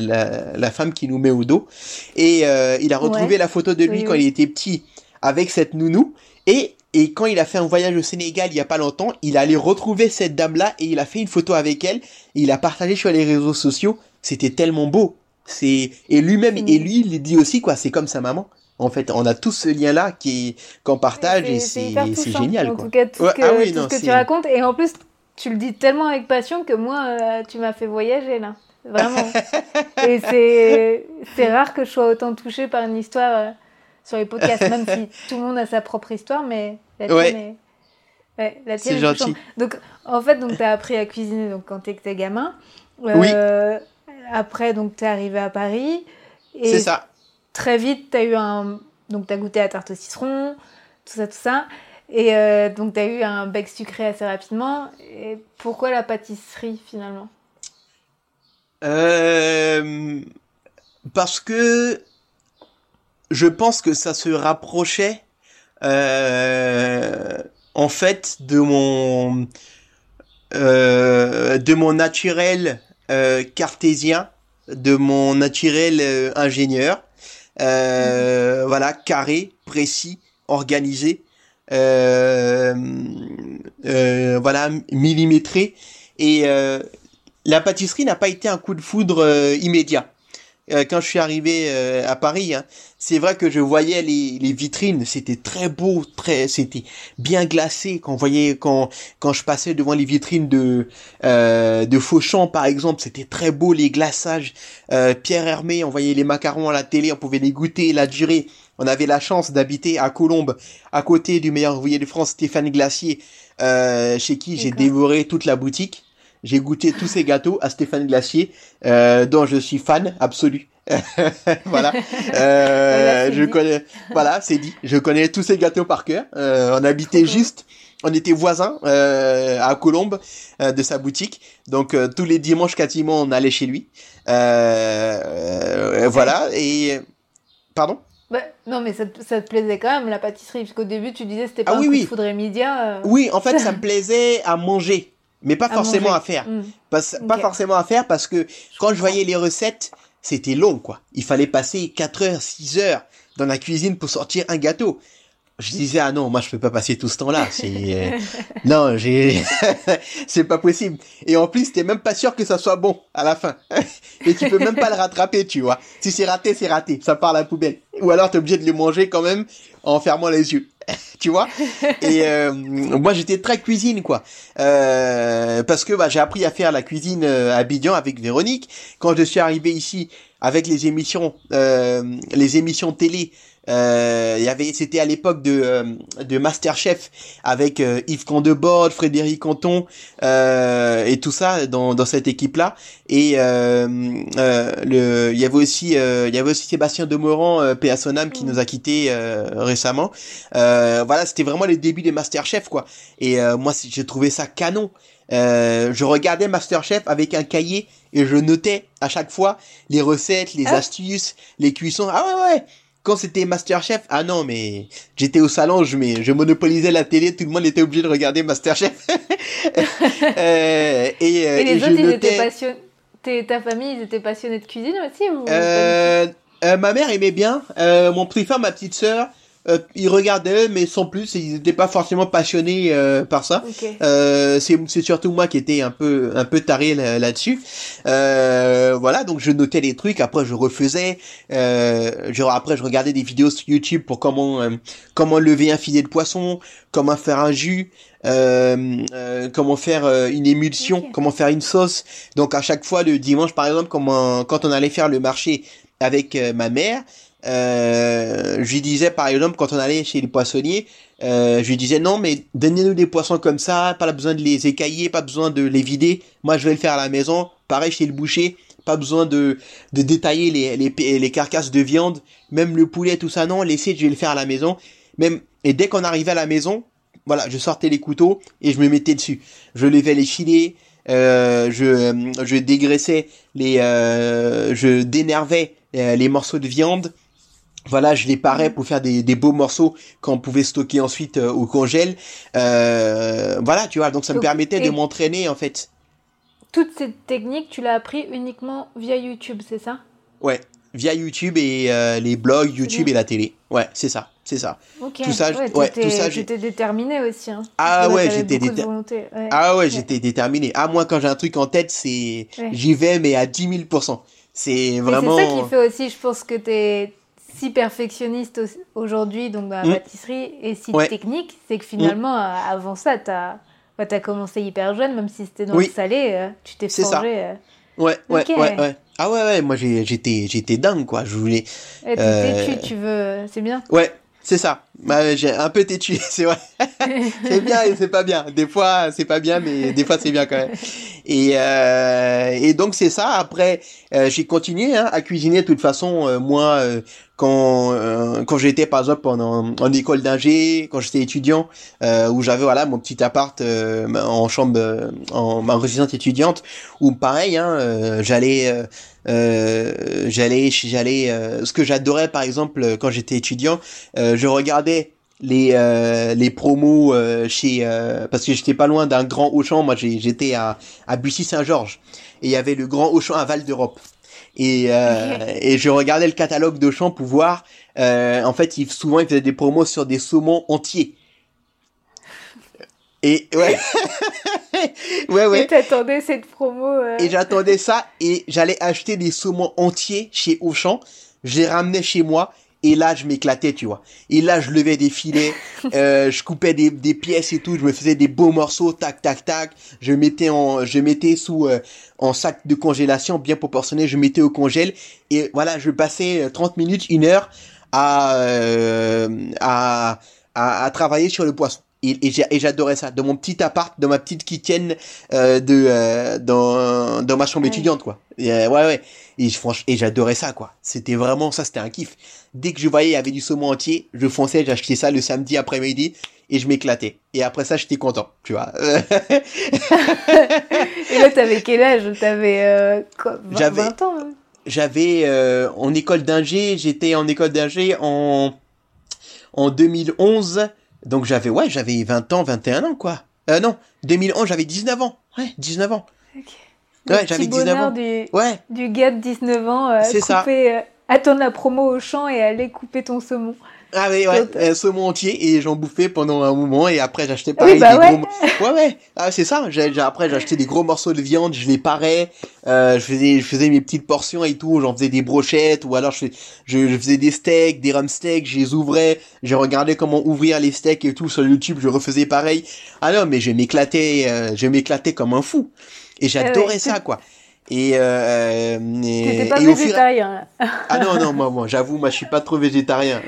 la femme qui nous met au dos et il a retrouvé la photo de lui quand il était petit avec cette nounou et quand il a fait un voyage au Sénégal il y a pas longtemps, il allait retrouver cette dame-là et il a fait une photo avec elle. Et il a partagé sur les réseaux sociaux. C'était tellement beau. Et lui, il dit aussi quoi. C'est comme sa maman. En fait, on a tous ce lien-là qu'on partage et c'est génial. En quoi. Tout cas, tout ce que tu racontes et en plus tu le dis tellement avec passion que moi, tu m'as fait voyager là, vraiment. Et c'est rare que je sois autant touchée par une histoire. Sur les podcasts, même si tout le monde a sa propre histoire, mais la tienne est c'est gentil. Donc, en fait, tu as appris à cuisiner donc, quand tu étais gamin. Après, tu es arrivé à Paris. Et c'est ça. Très vite, tu as eu donc, tu as goûté la tarte au citron, tout ça. Et donc, tu as eu un bec sucré assez rapidement. Et pourquoi la pâtisserie, finalement ? Parce que... Je pense que ça se rapprochait en fait de mon naturel cartésien, de mon naturel ingénieur, voilà, carré, précis, organisé, voilà, millimétré. Et la pâtisserie n'a pas été un coup de foudre immédiat. Quand je suis arrivé à Paris, hein, c'est vrai que je voyais les vitrines, c'était très beau, c'était bien glacé. Quand je passais devant les vitrines de Fauchon, par exemple, c'était très beau les glaçages. Pierre Hermé, on voyait les macarons à la télé, on pouvait les goûter, la durée. On avait la chance d'habiter à Colombes, à côté du meilleur ouvrier de France, Stéphane Glacier, chez qui j'ai dévoré toute la boutique. J'ai goûté tous ces gâteaux à Stéphane Glacier, dont je suis fan absolu. Voilà, je connais tous ces gâteaux par cœur. On habitait on était voisins à Colombes de sa boutique. Donc tous les dimanches quasiment on allait chez lui. Voilà et pardon. Bah, non, mais ça te plaisait quand même la pâtisserie, parce qu'au début tu disais c'était pas un coup de foudre immédiat. Oui, en fait ça me plaisait à manger. Mais pas forcément à faire. Pas forcément à faire parce que quand je voyais les recettes, c'était long, quoi. Il fallait passer 4 heures, 6 heures dans la cuisine pour sortir un gâteau. je disais, ah non, moi, je peux pas passer tout ce temps-là. C'est, non, c'est pas possible. Et en plus, t'es même pas sûr que ça soit bon à la fin. Et tu peux même pas le rattraper, tu vois. Si c'est raté, c'est raté. Ça part à la poubelle. Ou alors, t'es obligé de le manger quand même en fermant les yeux. Tu vois? Et, moi, j'étais très cuisine, quoi. Parce que, bah, j'ai appris à faire la cuisine à Abidjan avec Véronique. Quand je suis arrivé ici, avec les émissions télé, c'était à l'époque de MasterChef avec Yves Condebord, Frédéric Anton et tout ça dans cette équipe là, et il y avait aussi Sébastien Demorand, paix à son âme, qui nous a quittés récemment. Voilà, c'était vraiment les débuts des MasterChef, quoi. Et moi, j'ai trouvé ça canon. Je regardais MasterChef avec un cahier et je notais à chaque fois les recettes, les astuces, les cuissons. Ah ouais. Quand c'était MasterChef, ah non, mais j'étais au salon, je monopolisais la télé, tout le monde était obligé de regarder MasterChef. Et les autres, ils étaient passionnés. Ta famille, ils étaient passionnés de cuisine aussi, ou... Ma mère aimait bien, mon petit frère, ma petite sœur, ils regardaient, mais sans plus, ils n'étaient pas forcément passionnés par ça. Okay. C'est surtout moi qui étais un peu taré là-dessus. Voilà, donc je notais les trucs, après je refaisais. Après je regardais des vidéos sur YouTube pour comment lever un filet de poisson, comment faire un jus, comment faire une émulsion, okay, comment faire une sauce. Donc à chaque fois le dimanche, par exemple, quand on allait faire le marché avec ma mère, je lui disais, par exemple, quand on allait chez les poissonniers, je lui disais, non, mais donnez-nous des poissons comme ça, pas besoin de les écailler, pas besoin de les vider, moi je vais le faire à la maison. Pareil chez le boucher, pas besoin de détailler les carcasses de viande, même le poulet, tout ça, non, laissez, je vais le faire à la maison. Même, et dès qu'on arrivait à la maison, voilà, je sortais les couteaux et je me mettais dessus, je levais les filets, je dégraissais je dénervais les morceaux de viande. Voilà, je les parais pour faire des beaux morceaux qu'on pouvait stocker ensuite au congèle. Voilà, tu vois, donc ça me permettait de m'entraîner, en fait. Toute cette technique, tu l'as appris uniquement via YouTube, c'est ça? Ouais, via YouTube et les blogs YouTube et la télé. Ouais, c'est ça. Okay. Tout ça, j'étais déterminé aussi. Hein. Ah ouais, j'étais déterminé. Ouais. Ah ouais, j'étais déterminé. Ah, moi, quand j'ai un truc en tête, c'est j'y vais, mais à 10 000%. C'est vraiment... Et c'est ça qui fait aussi, je pense, que t'es si perfectionniste aujourd'hui, donc dans la pâtisserie, et si technique, c'est que finalement, avant ça, t'as commencé hyper jeune, même si c'était dans le salé, tu t'es forgé. Ouais. Ah ouais, moi j'étais dingue, quoi, je voulais... Et t'es têtu, tu veux... C'est bien. Ouais, c'est ça. Bah, j'ai un peu têtu, c'est vrai. C'est bien et c'est pas bien. Des fois, c'est pas bien, mais des fois, c'est bien quand même. Et donc, c'est ça. Après, j'ai continué à cuisiner. De toute façon, moi, quand j'étais, par exemple, en école d'ingé, quand j'étais étudiant, où j'avais, voilà, mon petit appart en chambre, en résidence étudiante, où pareil, j'allais, ce que j'adorais, par exemple, quand j'étais étudiant, je regardais les promos chez parce que j'étais pas loin d'un grand Auchan. Moi j'étais à Bussy-Saint-Georges, et il y avait le grand Auchan à Val d'Europe, et je regardais le catalogue d'Auchan pour voir en fait souvent ils faisaient des promos sur des saumons entiers. Et ouais. Et t'attendais cette promo. Et j'attendais ça, et j'allais acheter des saumons entiers chez Auchan, je les ramenais chez moi, et là je m'éclatais, tu vois. Et là je levais des filets, je coupais des pièces et tout, je me faisais des beaux morceaux, tac, je mettais sous en sac de congélation bien proportionné, je mettais au congèle, et voilà, je passais 30 minutes, une heure à travailler sur le poisson. Et j'adorais ça, dans mon petit appart, dans ma petite kitchen dans ma chambre étudiante, quoi. Ouais. Et j'adorais ça, quoi. C'était vraiment ça, c'était un kiff. Dès que je voyais il y avait du saumon entier, je fonçais, j'achetais ça le samedi après-midi et je m'éclatais. Et après ça, j'étais content, tu vois. Et là, t'avais quel âge? T'avais 20 ans, hein. J'avais en école d'ingé, j'étais en école d'ingé en 2011. Donc j'avais 20 ans, 21 ans, quoi. Non, 2011, j'avais 19 ans. Ouais, 19 ans. OK. Ouais, j'avais 19 ans. Du gars de 19 ans, c'est coupé, ça. Attendre la promo au champ et aller couper ton saumon. Ah oui, ouais, saumon entier, et j'en bouffais pendant un moment, et après j'achetais pareil, oui, bah des gros... Ah, c'est ça, après j'achetais des gros morceaux de viande, je les parais, je faisais mes petites portions et tout, j'en faisais des brochettes, ou alors je faisais des steaks, des rump steaks, je les ouvrais, j'ai regardé comment ouvrir les steaks et tout, sur YouTube je refaisais pareil. Ah non, mais je m'éclatais comme un fou, et j'adorais ça, quoi. Et t'étais pas végétarien. Ah non, moi j'avoue, je suis pas trop végétarien.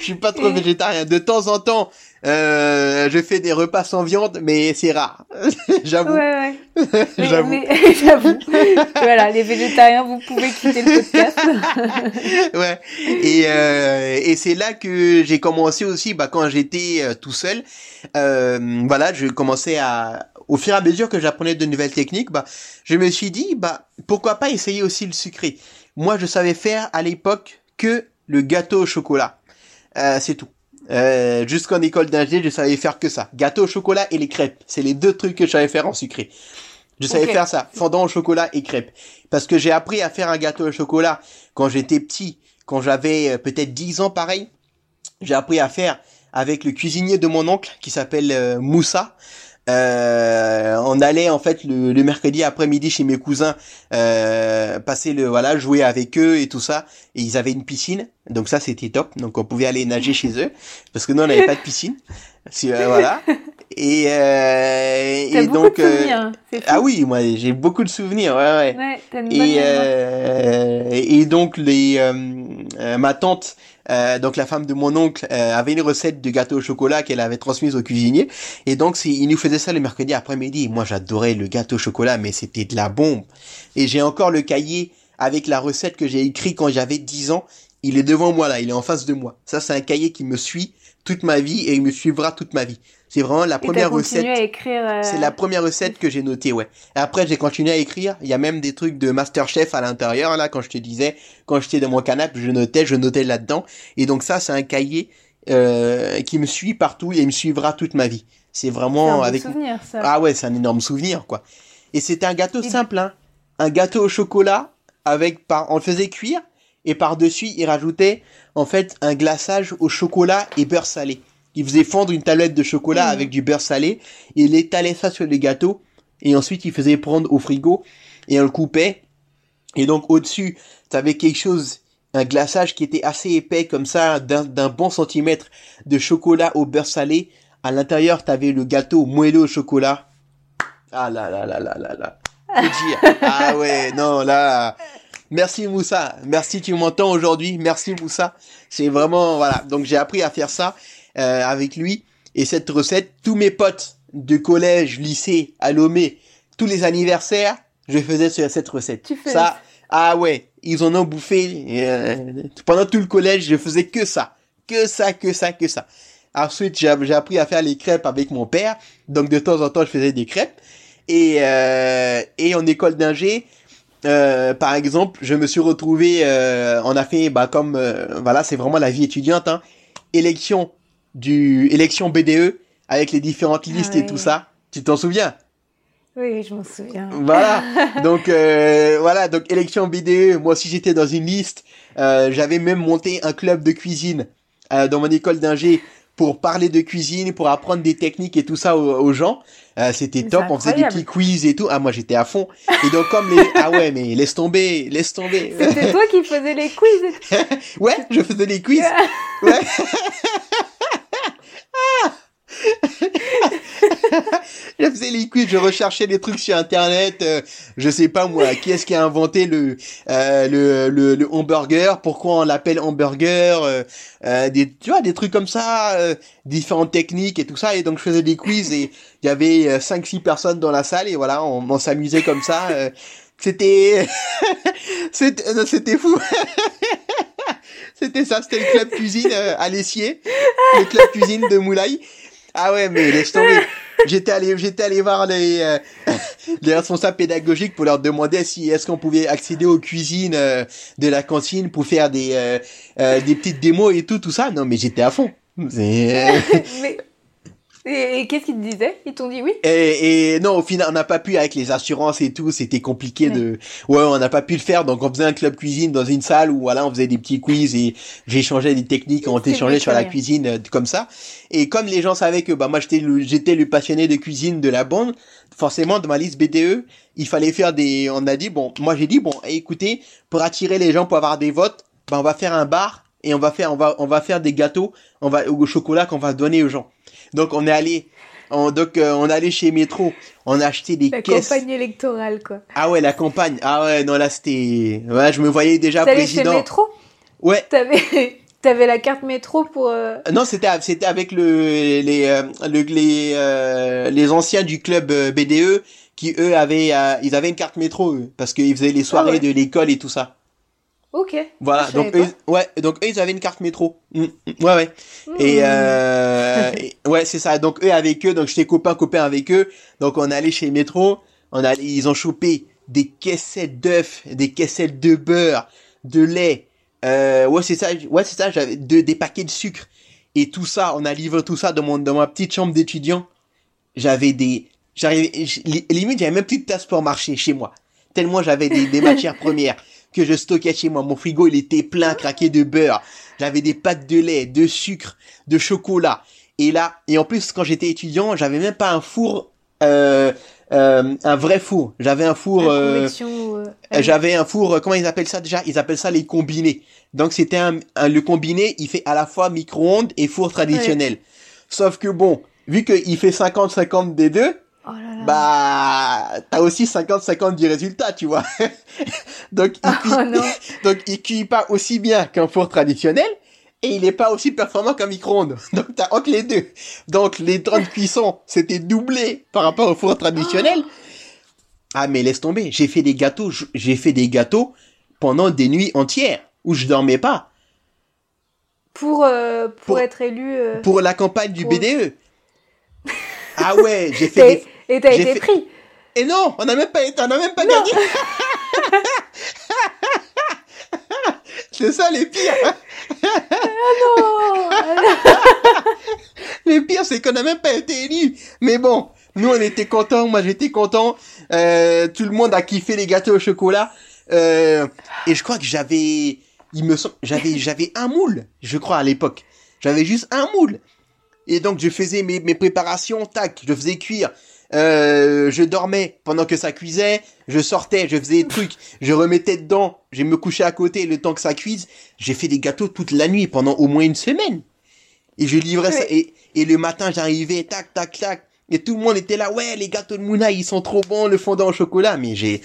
Je suis pas trop végétarien. De temps en temps, je fais des repas sans viande, mais c'est rare. J'avoue. Ouais. J'avoue. Voilà, les végétariens, vous pouvez quitter le podcast. Ouais. Et c'est là que j'ai commencé aussi, quand j'étais tout seul, je commençais à... Au fur et à mesure que j'apprenais de nouvelles techniques, je me suis dit, pourquoi pas essayer aussi le sucré. Moi, je savais faire à l'époque que le gâteau au chocolat. C'est tout. Jusqu'en école d'ingé, je savais faire que ça. Gâteau au chocolat et les crêpes. C'est les deux trucs que je savais faire en sucré. Je savais faire ça, fondant au chocolat et crêpes. Parce que j'ai appris à faire un gâteau au chocolat quand j'étais petit, quand j'avais peut-être 10 ans, pareil. J'ai appris à faire avec le cuisinier de mon oncle qui s'appelle Moussa. On allait en fait le mercredi après-midi chez mes cousins passer jouer avec eux et tout ça, et ils avaient une piscine, donc ça c'était top, donc on pouvait aller nager chez eux parce que nous on n'avait pas de piscine. Et donc de souvenirs, ah oui, moi j'ai beaucoup de souvenirs, ouais. T'as une bonne et donc ma tante, donc la femme de mon oncle, avait une recette de gâteau au chocolat qu'elle avait transmise au cuisinier, et donc il nous faisait ça le mercredi après-midi. Moi j'adorais le gâteau au chocolat, mais c'était de la bombe, et j'ai encore le cahier avec la recette que j'ai écrit quand j'avais 10 ans. Il est devant moi là, il est en face de moi. Ça c'est un cahier qui me suit toute ma vie et il me suivra toute ma vie. C'est vraiment la première recette. À écrire, c'est la première recette que j'ai notée, ouais. Et après j'ai continué à écrire, il y a même des trucs de MasterChef à l'intérieur là, quand je te disais, quand j'étais dans mon canapé, je notais là-dedans, et donc ça c'est un cahier qui me suit partout et il me suivra toute ma vie. C'est vraiment souvenir, ça. Ah ouais, c'est un énorme souvenir quoi. Et c'était un gâteau simple hein. Un gâteau au chocolat on le faisait cuire. Et par-dessus, il rajoutait, en fait, un glaçage au chocolat et beurre salé. Il faisait fondre une tablette de chocolat avec du beurre salé. Il étalait ça sur le gâteau. Et ensuite, il faisait prendre au frigo. Et on le coupait. Et donc, au-dessus, t'avais quelque chose, un glaçage qui était assez épais, comme ça, d'un bon centimètre de chocolat au beurre salé. À l'intérieur, t'avais le gâteau moelleux au chocolat. Ah là là là là là là. Que dire? Ah ouais, non, là... Merci Moussa, merci, tu m'entends aujourd'hui, merci Moussa. C'est vraiment, voilà, donc j'ai appris à faire ça avec lui. Et cette recette, tous mes potes de collège, lycée, à Lomé, tous les anniversaires, je faisais cette recette. Ça, ah ouais, ils en ont bouffé. Pendant tout le collège, je faisais que ça. Ensuite, j'ai appris à faire les crêpes avec mon père. Donc de temps en temps, je faisais des crêpes. Et en école d'ingé... par exemple, je me suis retrouvé, on a fait, c'est vraiment la vie étudiante, hein, élection BDE avec les différentes listes et tout ça. Tu t'en souviens? Oui, je m'en souviens. Voilà. Donc élection BDE. Moi aussi j'étais dans une liste. J'avais même monté un club de cuisine dans mon école d'ingé pour parler de cuisine, pour apprendre des techniques et tout ça aux gens. C'était top, on faisait des petits quiz et tout. Ah, moi, j'étais à fond. Et donc, ah ouais, mais laisse tomber. C'était toi qui faisais les quiz. Ouais, je faisais les quiz. Ouais. Je faisais les quiz, je recherchais des trucs sur internet, je sais pas moi, qui est-ce qui a inventé le hamburger, pourquoi on l'appelle hamburger, des trucs comme ça, différentes techniques et tout ça, et donc je faisais des quiz et il y avait 5-6 personnes dans la salle et voilà, on s'amusait comme ça, c'était fou. C'était ça, c'était le club cuisine à l'Essier, le club cuisine de Moulay. Ah ouais, mais laisse tomber. J'étais allé voir les responsables pédagogiques pour leur demander est-ce qu'on pouvait accéder aux cuisines de la cantine pour faire des petites démos et tout ça. Non, mais j'étais à fond. Et qu'est-ce qu'ils te disaient? Ils t'ont dit oui? Et non, au final, on n'a pas pu, avec les assurances et tout, c'était compliqué de... Ouais, on n'a pas pu le faire, donc on faisait un club cuisine dans une salle où, voilà, on faisait des petits quiz et j'échangeais des techniques, on échangeait sur la cuisine, comme ça. Et comme les gens savaient que, bah, moi, j'étais le passionné de cuisine de la bande, forcément, dans ma liste BDE, il fallait faire des... On a dit, bon, moi, j'ai dit, bon, écoutez, pour attirer les gens, pour avoir des votes, bah, on va faire un bar et on va faire des gâteaux, au chocolat qu'on va donner aux gens. Donc on est allé chez Métro, on a acheté des caisses. La campagne électorale, quoi. Ah ouais, la campagne. Ah ouais, non, là c'était, ouais, je me voyais déjà président. T'allais chez Métro ? Ouais. T'avais la carte Métro pour. Non, c'était avec les anciens du club BDE qui eux avaient une carte Métro eux, parce qu'ils faisaient les soirées de l'école et tout ça. Ok. Voilà, donc eux ils avaient une carte Métro. Ouais. Et ouais, c'est ça. Donc eux avec eux, donc j'étais copain avec eux. Donc on est allé chez Métro, ils ont chopé des caissettes d'œufs, des caissettes de beurre, de lait. Ouais, c'est ça, j'avais des paquets de sucre et tout ça, on a livré tout ça dans ma petite chambre d'étudiant. Limite j'avais même plus de place pour marcher chez moi, tellement j'avais des matières premières. Que je stockais chez moi. Mon frigo, il était plein, craqué de beurre. J'avais des pâtes de lait, de sucre, de chocolat. Et en plus, quand j'étais étudiant, j'avais même pas un four, un vrai four. J'avais un four, comment ils appellent ça déjà? Ils appellent ça les combinés. Donc c'était le combiné, il fait à la fois micro-ondes et four traditionnel. Ouais. Sauf que bon, vu qu'il fait 50-50 des deux, oh là là. Bah, t'as aussi 50-50 du résultat, tu vois. Donc, il cuit pas aussi bien qu'un four traditionnel et il est pas aussi performant qu'un micro-ondes. Donc, t'as entre les deux. Donc, les temps de cuisson, c'était doublé par rapport au four traditionnel. Ah, mais laisse tomber. J'ai fait des gâteaux pendant des nuits entières où je dormais pas. Pour être élu. Pour la campagne du BDE. Ah ouais, j'ai fait des... Et t'as été pris. Et non, on n'a même pas gagné. C'est ça les pires. Ah non. Les pires, c'est qu'on n'a même pas été élus. Mais bon, nous on était contents, moi j'étais content. Tout le monde a kiffé les gâteaux au chocolat. Et je crois que j'avais un moule, je crois à l'époque. J'avais juste un moule. Et donc je faisais mes préparations, tac, je faisais cuire. Je dormais pendant que ça cuisait, je sortais, je faisais des trucs, je remettais dedans, je me couchais à côté le temps que ça cuise. J'ai fait des gâteaux toute la nuit pendant au moins une semaine. Et je livrais ça. Et le matin, j'arrivais, tac, tac, tac. Et tout le monde était là, ouais, les gâteaux de Moulay, ils sont trop bons, le fondant au chocolat. Mais j'ai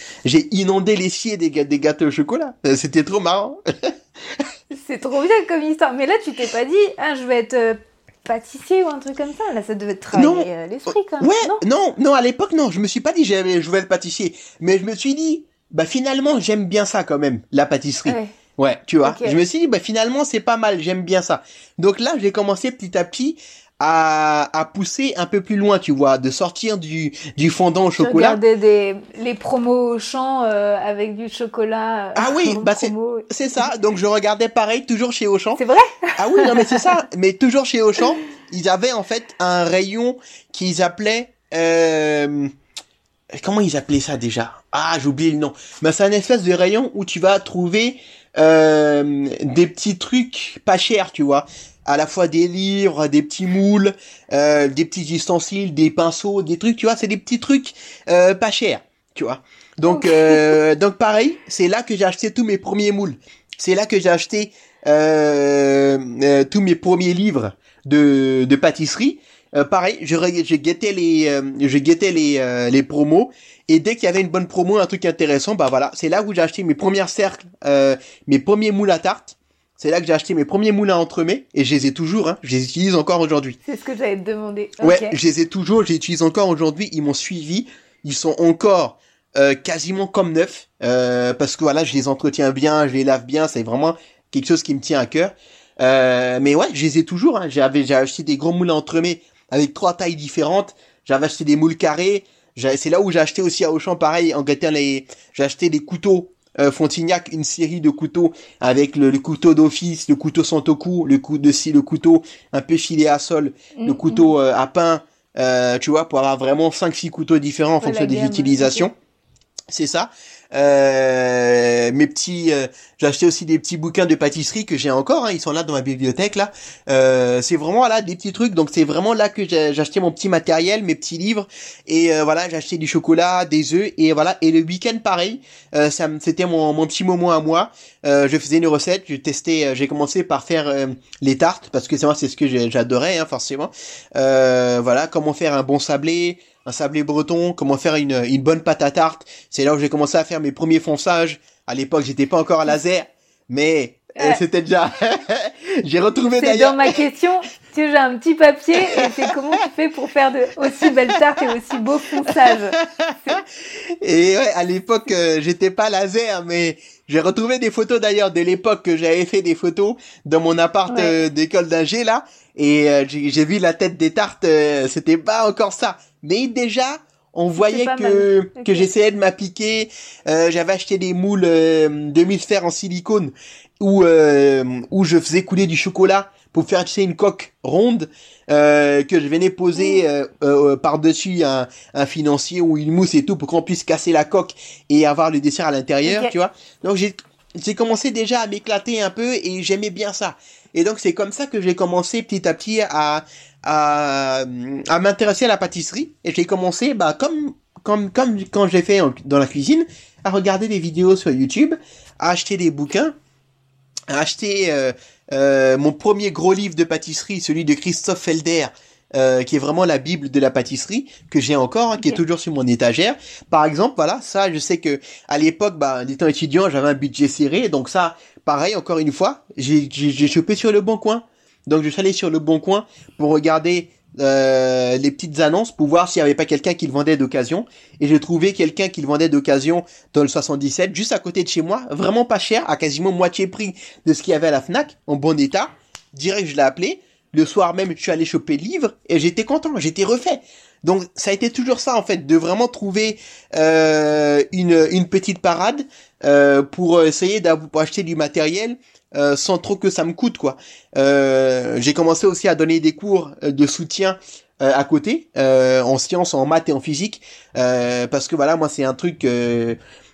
inondé l'essier des gâteaux au chocolat. C'était trop marrant. C'est trop bien comme histoire. Mais là, tu t'es pas dit, hein, je vais être... pâtissier ou un truc comme ça, là ça devait travailler l'esprit quand même. Ouais, non, à l'époque non, je me suis pas dit je vais être pâtissier, mais je me suis dit bah finalement j'aime bien ça quand même, la pâtisserie. Ouais, tu vois. Okay. Je me suis dit bah finalement c'est pas mal, j'aime bien ça. Donc là, j'ai commencé petit à petit à pousser un peu plus loin, tu vois, de sortir du fondant au chocolat. Je regardais les promos Auchan avec du chocolat. Ah oui, bah c'est ça. Donc je regardais pareil toujours chez Auchan. C'est vrai ? Ah oui, non mais c'est ça, mais toujours chez Auchan, ils avaient en fait un rayon qu'ils appelaient comment ils appelaient ça déjà ? Ah, j'oublie le nom. Mais c'est un espèce de rayon où tu vas trouver des petits trucs pas chers, tu vois. À la fois des livres, des petits moules, des petits ustensiles, des pinceaux, des trucs, tu vois, c'est des petits trucs pas chers, tu vois. Donc pareil, c'est là que j'ai acheté tous mes premiers moules. C'est là que j'ai acheté tous mes premiers livres de pâtisserie. Pareil, je guettais les promos et dès qu'il y avait une bonne promo, un truc intéressant, bah voilà, c'est là où j'ai acheté mes premières cercles, mes premiers moules à tarte. C'est là que j'ai acheté mes premiers moules à entremets et je les ai toujours, hein, je les utilise encore aujourd'hui. C'est ce que j'allais te demander. Okay. Ouais, je les ai toujours, je les utilise encore aujourd'hui, ils m'ont suivi, ils sont encore quasiment comme neufs parce que voilà, je les entretiens bien, je les lave bien, c'est vraiment quelque chose qui me tient à cœur. Mais ouais, je les ai toujours, hein, j'ai acheté des gros moules à entremets avec 3 tailles différentes, j'avais acheté des moules carrés, c'est là où j'ai acheté aussi à Auchan pareil, j'ai acheté des couteaux Frontignac, une série de couteaux avec le couteau d'office, le couteau Santoku, le couteau un peu filé à sol, le couteau à pain, tu vois, pour avoir vraiment 5-6 couteaux différents en fonction des utilisations. C'est ça. J'ai acheté aussi des petits bouquins de pâtisserie que j'ai encore, hein, ils sont là dans ma bibliothèque là. C'est vraiment là des petits trucs, donc c'est vraiment là que j'ai acheté mon petit matériel, mes petits livres, et voilà, j'ai acheté du chocolat, des œufs, et voilà. Et le week-end pareil, c'était mon petit moment à moi. Je faisais une recette, je testais, j'ai commencé par faire les tartes parce que c'est ce que j'adorais, hein, forcément. Voilà, comment faire un sablé breton, comment faire une bonne pâte à tarte. C'est là où j'ai commencé à faire mes premiers fonçages. À l'époque, j'étais pas encore à laser, mais c'était déjà... j'ai retrouvé d'ailleurs... C'est dans ma question, tu sais, j'ai un petit papier, et c'est comment tu fais pour faire de aussi belles tartes et aussi beaux fonçages. Et ouais, à l'époque, j'étais pas laser, mais... J'ai retrouvé des photos d'ailleurs de l'époque que j'avais fait des photos dans mon appart d'école d'ingé là, et j'ai vu la tête des tartes, c'était pas encore ça, mais déjà on voyait que j'essayais de m'appliquer. J'avais acheté des moules demi-sphères en silicone où je faisais couler du chocolat pour faire, tu sais, une coque ronde que je venais poser par-dessus un financier ou une mousse et tout pour qu'on puisse casser la coque et avoir le dessert à l'intérieur, tu vois. Donc j'ai commencé déjà à m'éclater un peu et j'aimais bien ça. Et donc c'est comme ça que j'ai commencé petit à petit à m'intéresser à la pâtisserie, et j'ai commencé comme quand j'ai fait dans la cuisine, à regarder des vidéos sur YouTube, à acheter des bouquins, à acheter mon premier gros livre de pâtisserie, celui de Christophe Felder, qui est vraiment la bible de la pâtisserie, que j'ai encore, hein, qui est toujours sur mon étagère. Par exemple, voilà, ça, je sais que à l'époque, étant étudiant, j'avais un budget serré, donc ça, pareil, encore une fois, j'ai chopé sur Le Bon Coin. Donc je suis allé sur Le Bon Coin pour regarder les petites annonces, pour voir s'il y avait pas quelqu'un qui le vendait d'occasion, et j'ai trouvé quelqu'un qui le vendait d'occasion dans le 77, juste à côté de chez moi, vraiment pas cher, à quasiment moitié prix de ce qu'il y avait à la Fnac, en bon état. Direct, je l'ai appelé. Le soir même, je suis allé choper le livre, et j'étais content, j'étais refait. Donc ça a été toujours ça en fait, de vraiment trouver une petite parade pour essayer d'acheter du matériel sans trop que ça me coûte, quoi. J'ai commencé aussi à donner des cours de soutien à côté, en sciences, en maths et en physique, parce que voilà, moi c'est un truc.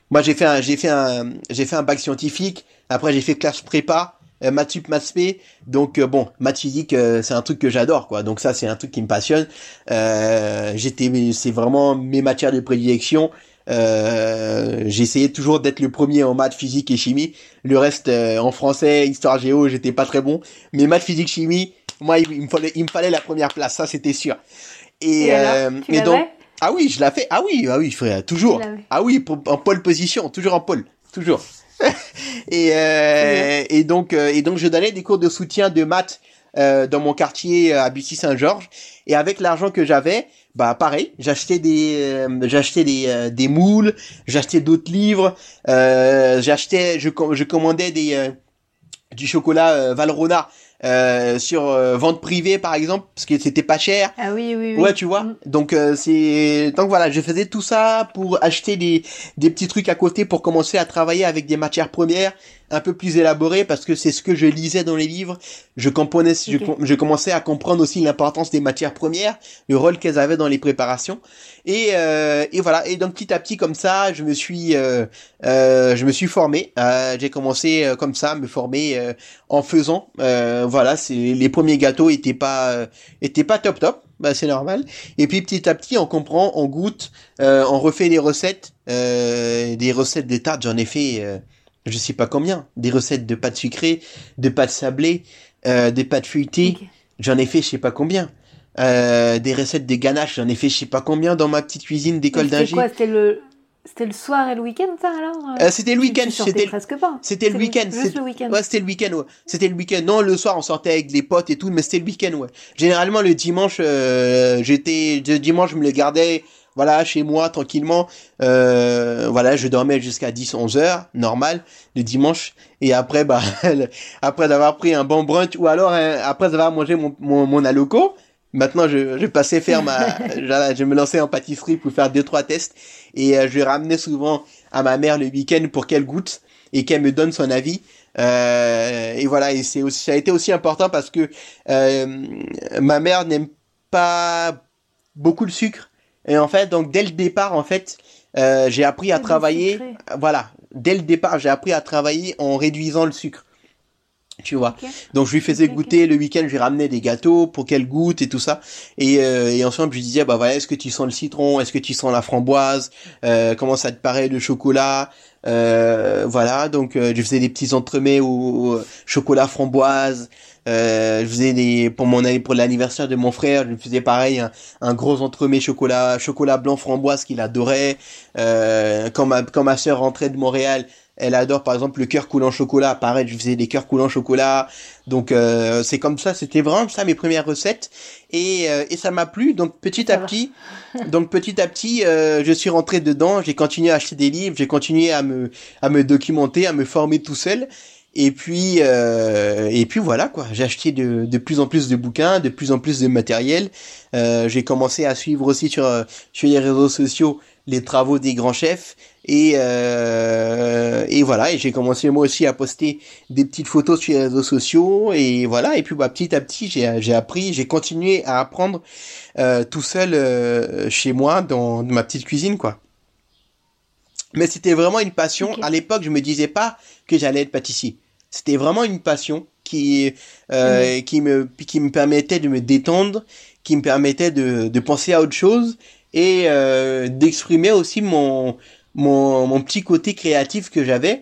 Moi j'ai fait un bac scientifique. Après j'ai fait classe prépa, maths sup, maths spé. Donc bon, maths physique, c'est un truc que j'adore, quoi. Donc ça c'est un truc qui me passionne. C'est vraiment mes matières de prédilection. J'essayais toujours d'être le premier en maths, physique et chimie. Le reste, en français, histoire, géo, j'étais pas très bon, mais maths, physique, chimie, moi il me fallait la première place, ça c'était sûr. Et donc, ah oui, je l'ai fait. Ah oui, frère, toujours. Ah oui, en pole position, toujours en pole, toujours. Et donc je donnais des cours de soutien de maths dans mon quartier à Bussy-Saint-Georges, et avec l'argent que j'avais, pareil, j'achetais des moules, j'achetais d'autres livres, je commandais du chocolat Valrhona sur vente privée par exemple, parce que c'était pas cher. Ah oui. Ouais, tu vois. Donc voilà, je faisais tout ça pour acheter des petits trucs à côté pour commencer à travailler avec des matières premières un peu plus élaborées, parce que c'est ce que je lisais dans les livres. Je commençais à comprendre aussi l'importance des matières premières, le rôle qu'elles avaient dans les préparations. Et voilà. Et donc petit à petit comme ça, je me suis formé. J'ai commencé comme ça à me former en faisant. Voilà, les premiers gâteaux étaient pas top, c'est normal. Et puis petit à petit, on comprend, on goûte, on refait des recettes de tartes. J'en ai fait, je sais pas combien, des recettes de pâtes sucrées, de pâtes sablées, de pâtes feuilletées. J'en ai fait, je sais pas combien. Des recettes de ganache, j'en ai fait, je sais pas combien dans ma petite cuisine d'école d'ingé. C'était quoi, C'était le soir et le week-end, ça, alors? C'était le week-end. C'était presque pas. C'était le week-end. Juste le week-end. Ouais, c'était le week-end, ouais. C'était le week-end. Non, le soir, on sortait avec les potes et tout, mais c'était le week-end, ouais. Généralement, le dimanche, je me le gardais, voilà, chez moi, tranquillement. Voilà, je dormais jusqu'à 10, 11 heures, normal, le dimanche. Et après, après d'avoir pris un bon brunch, ou alors, après avoir mangé mon aloco, Maintenant, je passais faire je me lançais en pâtisserie pour faire 2-3 tests et je ramenais souvent à ma mère le week-end pour qu'elle goûte et qu'elle me donne son avis. Et voilà, et c'est aussi, ça a été aussi important parce que ma mère n'aime pas beaucoup le sucre. Et en fait, donc dès le départ, en fait, j'ai appris à travailler. Voilà, dès le départ, j'ai appris à travailler en réduisant le sucre. Tu vois. Okay. Donc je lui faisais goûter le week-end, je lui ramenais des gâteaux pour qu'elle goûte et tout ça. Et ensuite je lui disais bah voilà, est-ce que tu sens le citron, est-ce que tu sens la framboise, comment ça te paraît le chocolat, voilà. Donc je faisais des petits entremets au chocolat framboise. Je faisais pour l'anniversaire de mon frère, je lui faisais pareil un gros entremet chocolat blanc framboise qu'il adorait. Quand ma sœur rentrait de Montréal, elle adore par exemple le cœur coulant chocolat. Pareil, je faisais des cœurs coulants chocolat. Donc c'est comme ça, c'était vraiment ça mes premières recettes et ça m'a plu. Donc petit à petit, je suis rentré dedans. J'ai continué à acheter des livres, j'ai continué à me documenter, à me former tout seul. Et puis voilà quoi. J'ai acheté de plus en plus de bouquins, de plus en plus de matériel. J'ai commencé à suivre aussi sur les réseaux sociaux les travaux des grands chefs. Et voilà, et j'ai commencé moi aussi à poster des petites photos sur les réseaux sociaux et voilà, et puis bah petit à petit j'ai appris, j'ai continué à apprendre tout seul chez moi dans ma petite cuisine quoi. Mais c'était vraiment une passion. Okay. À l'époque, je me disais pas que j'allais être pâtissier. C'était vraiment une passion qui me permettait de me détendre, qui me permettait de penser à autre chose et d'exprimer aussi mon petit côté créatif que j'avais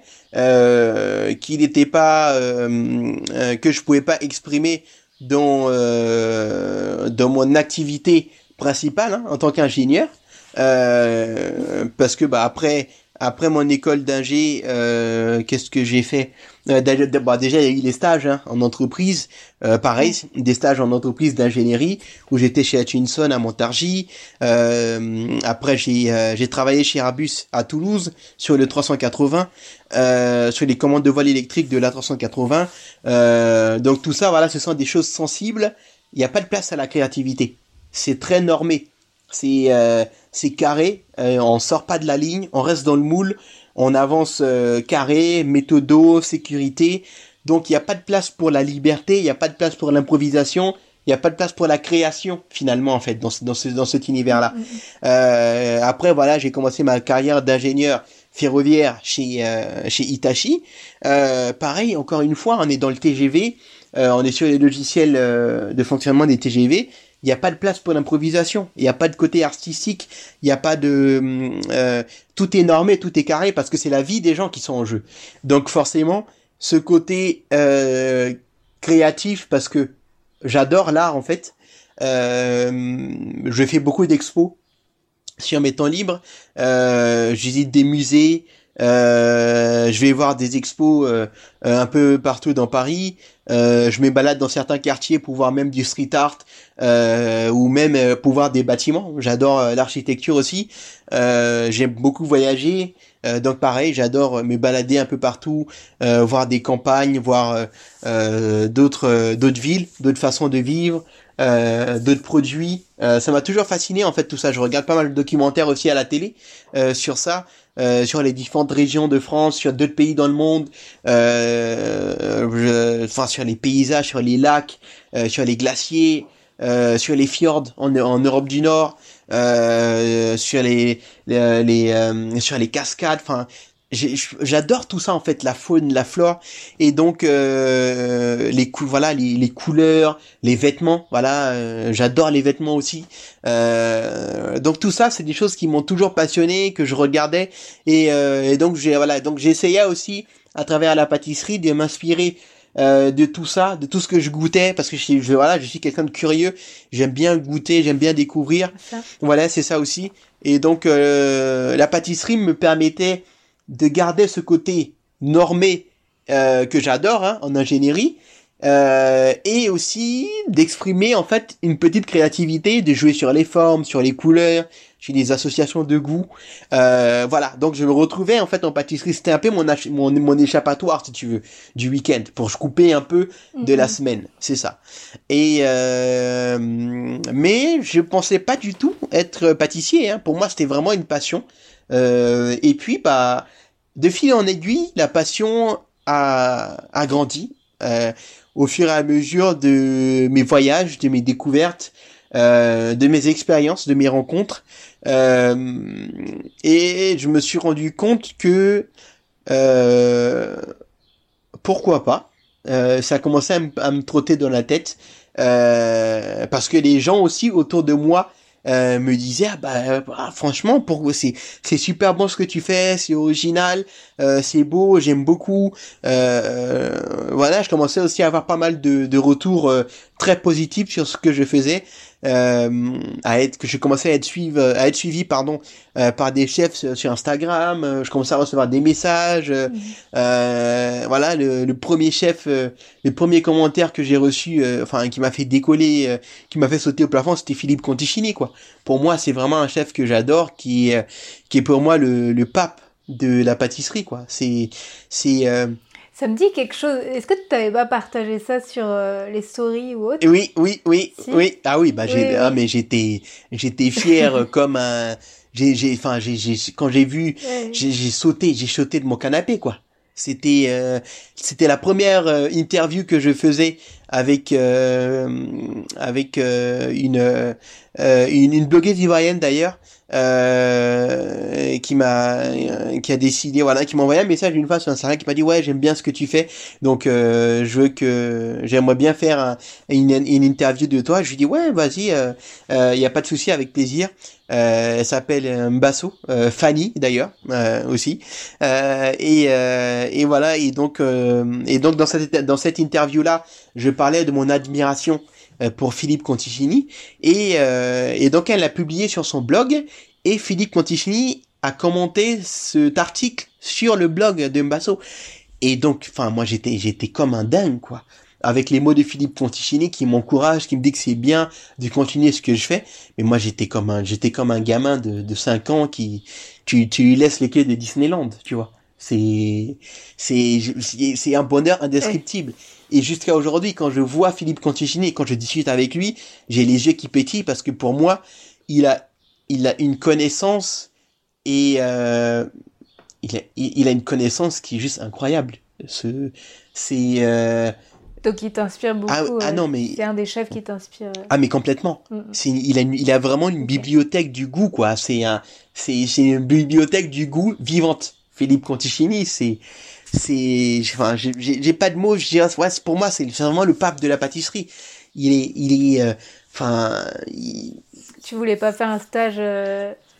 qui n'était pas que je pouvais pas exprimer dans mon activité principale hein, en tant qu'ingénieur parce que bah après mon école d'ingé qu'est-ce que j'ai fait déjà il y a eu les stages hein, en entreprise pareil des stages en entreprise d'ingénierie où j'étais chez Hutchinson à Montargis après j'ai travaillé chez Airbus à Toulouse sur le 380 sur les commandes de voile électrique de l'A380 donc tout ça voilà ce sont des choses sensibles. Il n'y a pas de place à la créativité, c'est très normé, c'est carré, on sort pas de la ligne, on reste dans le moule, on avance carré, méthodo, sécurité. Donc il n'y a pas de place pour la liberté, il n'y a pas de place pour l'improvisation, il n'y a pas de place pour la création finalement en fait dans cet univers-là. Après voilà, j'ai commencé ma carrière d'ingénieur ferroviaire chez Hitachi. Pareil, encore une fois, on est dans le TGV, on est sur les logiciels de fonctionnement des TGV. Il n'y a pas de place pour l'improvisation, il n'y a pas de côté artistique, il n'y a pas de... tout est normé, tout est carré, parce que c'est la vie des gens qui sont en jeu. Donc forcément, ce côté créatif, parce que j'adore l'art en fait, je fais beaucoup d'expos sur mes temps libres, j'hésite des musées, je vais voir des expos un peu partout dans Paris, je me balade dans certains quartiers pour voir même du street art ou même pour voir des bâtiments. J'adore l'architecture aussi, j'aime beaucoup voyager, donc pareil j'adore me balader un peu partout, voir des campagnes, voir d'autres villes, d'autres façons de vivre, d'autres produits. Ça m'a toujours fasciné en fait tout ça. Je regarde pas mal de documentaires aussi à la télé sur ça, sur les différentes régions de France, sur d'autres pays dans le monde, sur les paysages, sur les lacs, sur les glaciers, sur les fjords en Europe du Nord, sur les cascades. Enfin, j'adore tout ça en fait, la faune, la flore, et donc les couleurs, les vêtements. Voilà, j'adore les vêtements aussi. Donc tout ça, c'est des choses qui m'ont toujours passionné, que je regardais, et donc j'essayais aussi à travers la pâtisserie de m'inspirer de tout ça, de tout ce que je goûtais, parce que je suis quelqu'un de curieux, j'aime bien goûter, j'aime bien découvrir. Voilà, c'est ça aussi. Et donc la pâtisserie me permettait de garder ce côté normé que j'adore hein, en ingénierie, Et aussi d'exprimer en fait une petite créativité, de jouer sur les formes, sur les couleurs, sur les associations de goûts, voilà. Donc je me retrouvais en fait en pâtisserie, c'était un peu mon échappatoire si tu veux du week-end pour se couper un peu de la semaine, c'est ça. Et mais je pensais pas du tout être pâtissier, hein. Pour moi c'était vraiment une passion. Et puis bah de fil en aiguille la passion a grandi. Au fur et à mesure de mes voyages, de mes découvertes, de mes expériences, de mes rencontres, et je me suis rendu compte que pourquoi pas, ça commençait à me trotter dans la tête, parce que les gens aussi autour de moi me disaient franchement c'est super bon ce que tu fais, c'est original, c'est beau, j'aime beaucoup, voilà. Je commençais aussi à avoir pas mal de retours très positifs sur ce que je faisais, je commençais à être suivi par des chefs sur Instagram, je commençais à recevoir des messages, voilà. Le premier commentaire que j'ai reçu, qui m'a fait décoller, qui m'a fait sauter au plafond, c'était Philippe Conticini, quoi. Pour moi c'est vraiment un chef que j'adore, qui est pour moi le pape de la pâtisserie, quoi. C'est Ça me dit quelque chose. Est-ce que tu n'avais pas partagé ça sur les stories ou autre ? Oui. Si. Oui. Ah oui, mais j'étais fier comme un. J'ai sauté de mon canapé, quoi. C'était la première interview que je faisais avec une blogueuse ivoirienne d'ailleurs, qui a décidé, voilà, qui m'a envoyé un message une fois sur Instagram, qui m'a dit ouais, j'aime bien ce que tu fais, donc j'aimerais bien faire une interview de toi. Je lui dis ouais, vas-y, y a pas de souci, avec plaisir. Elle s'appelle Mbasso, Fanny d'ailleurs, aussi. Et voilà, et donc dans cette interview là, je parlais de mon admiration pour Philippe Conticini, et donc elle l'a publié sur son blog, et Philippe Conticini a commenté cet article sur le blog de Mbasso. Et donc moi j'étais comme un dingue, quoi, avec les mots de Philippe Conticini qui m'encourage, qui me dit que c'est bien de continuer ce que je fais. Mais moi j'étais comme un gamin de 5 ans qui tu lui laisses les clés de Disneyland, tu vois. C'est un bonheur indescriptible. Et jusqu'à aujourd'hui, quand je vois Philippe Conticini, quand je discute avec lui, j'ai les yeux qui pétillent, parce que pour moi, il a une connaissance, et il a une connaissance qui est juste incroyable. Donc il t'inspire beaucoup. C'est un des chefs qui t'inspire. Ah mais complètement. Il a vraiment une bibliothèque du goût, quoi. C'est une bibliothèque du goût vivante. Philippe Conticini, j'ai pas de mots, je dirais, ouais, pour moi, c'est vraiment le pape de la pâtisserie. Tu voulais pas faire un stage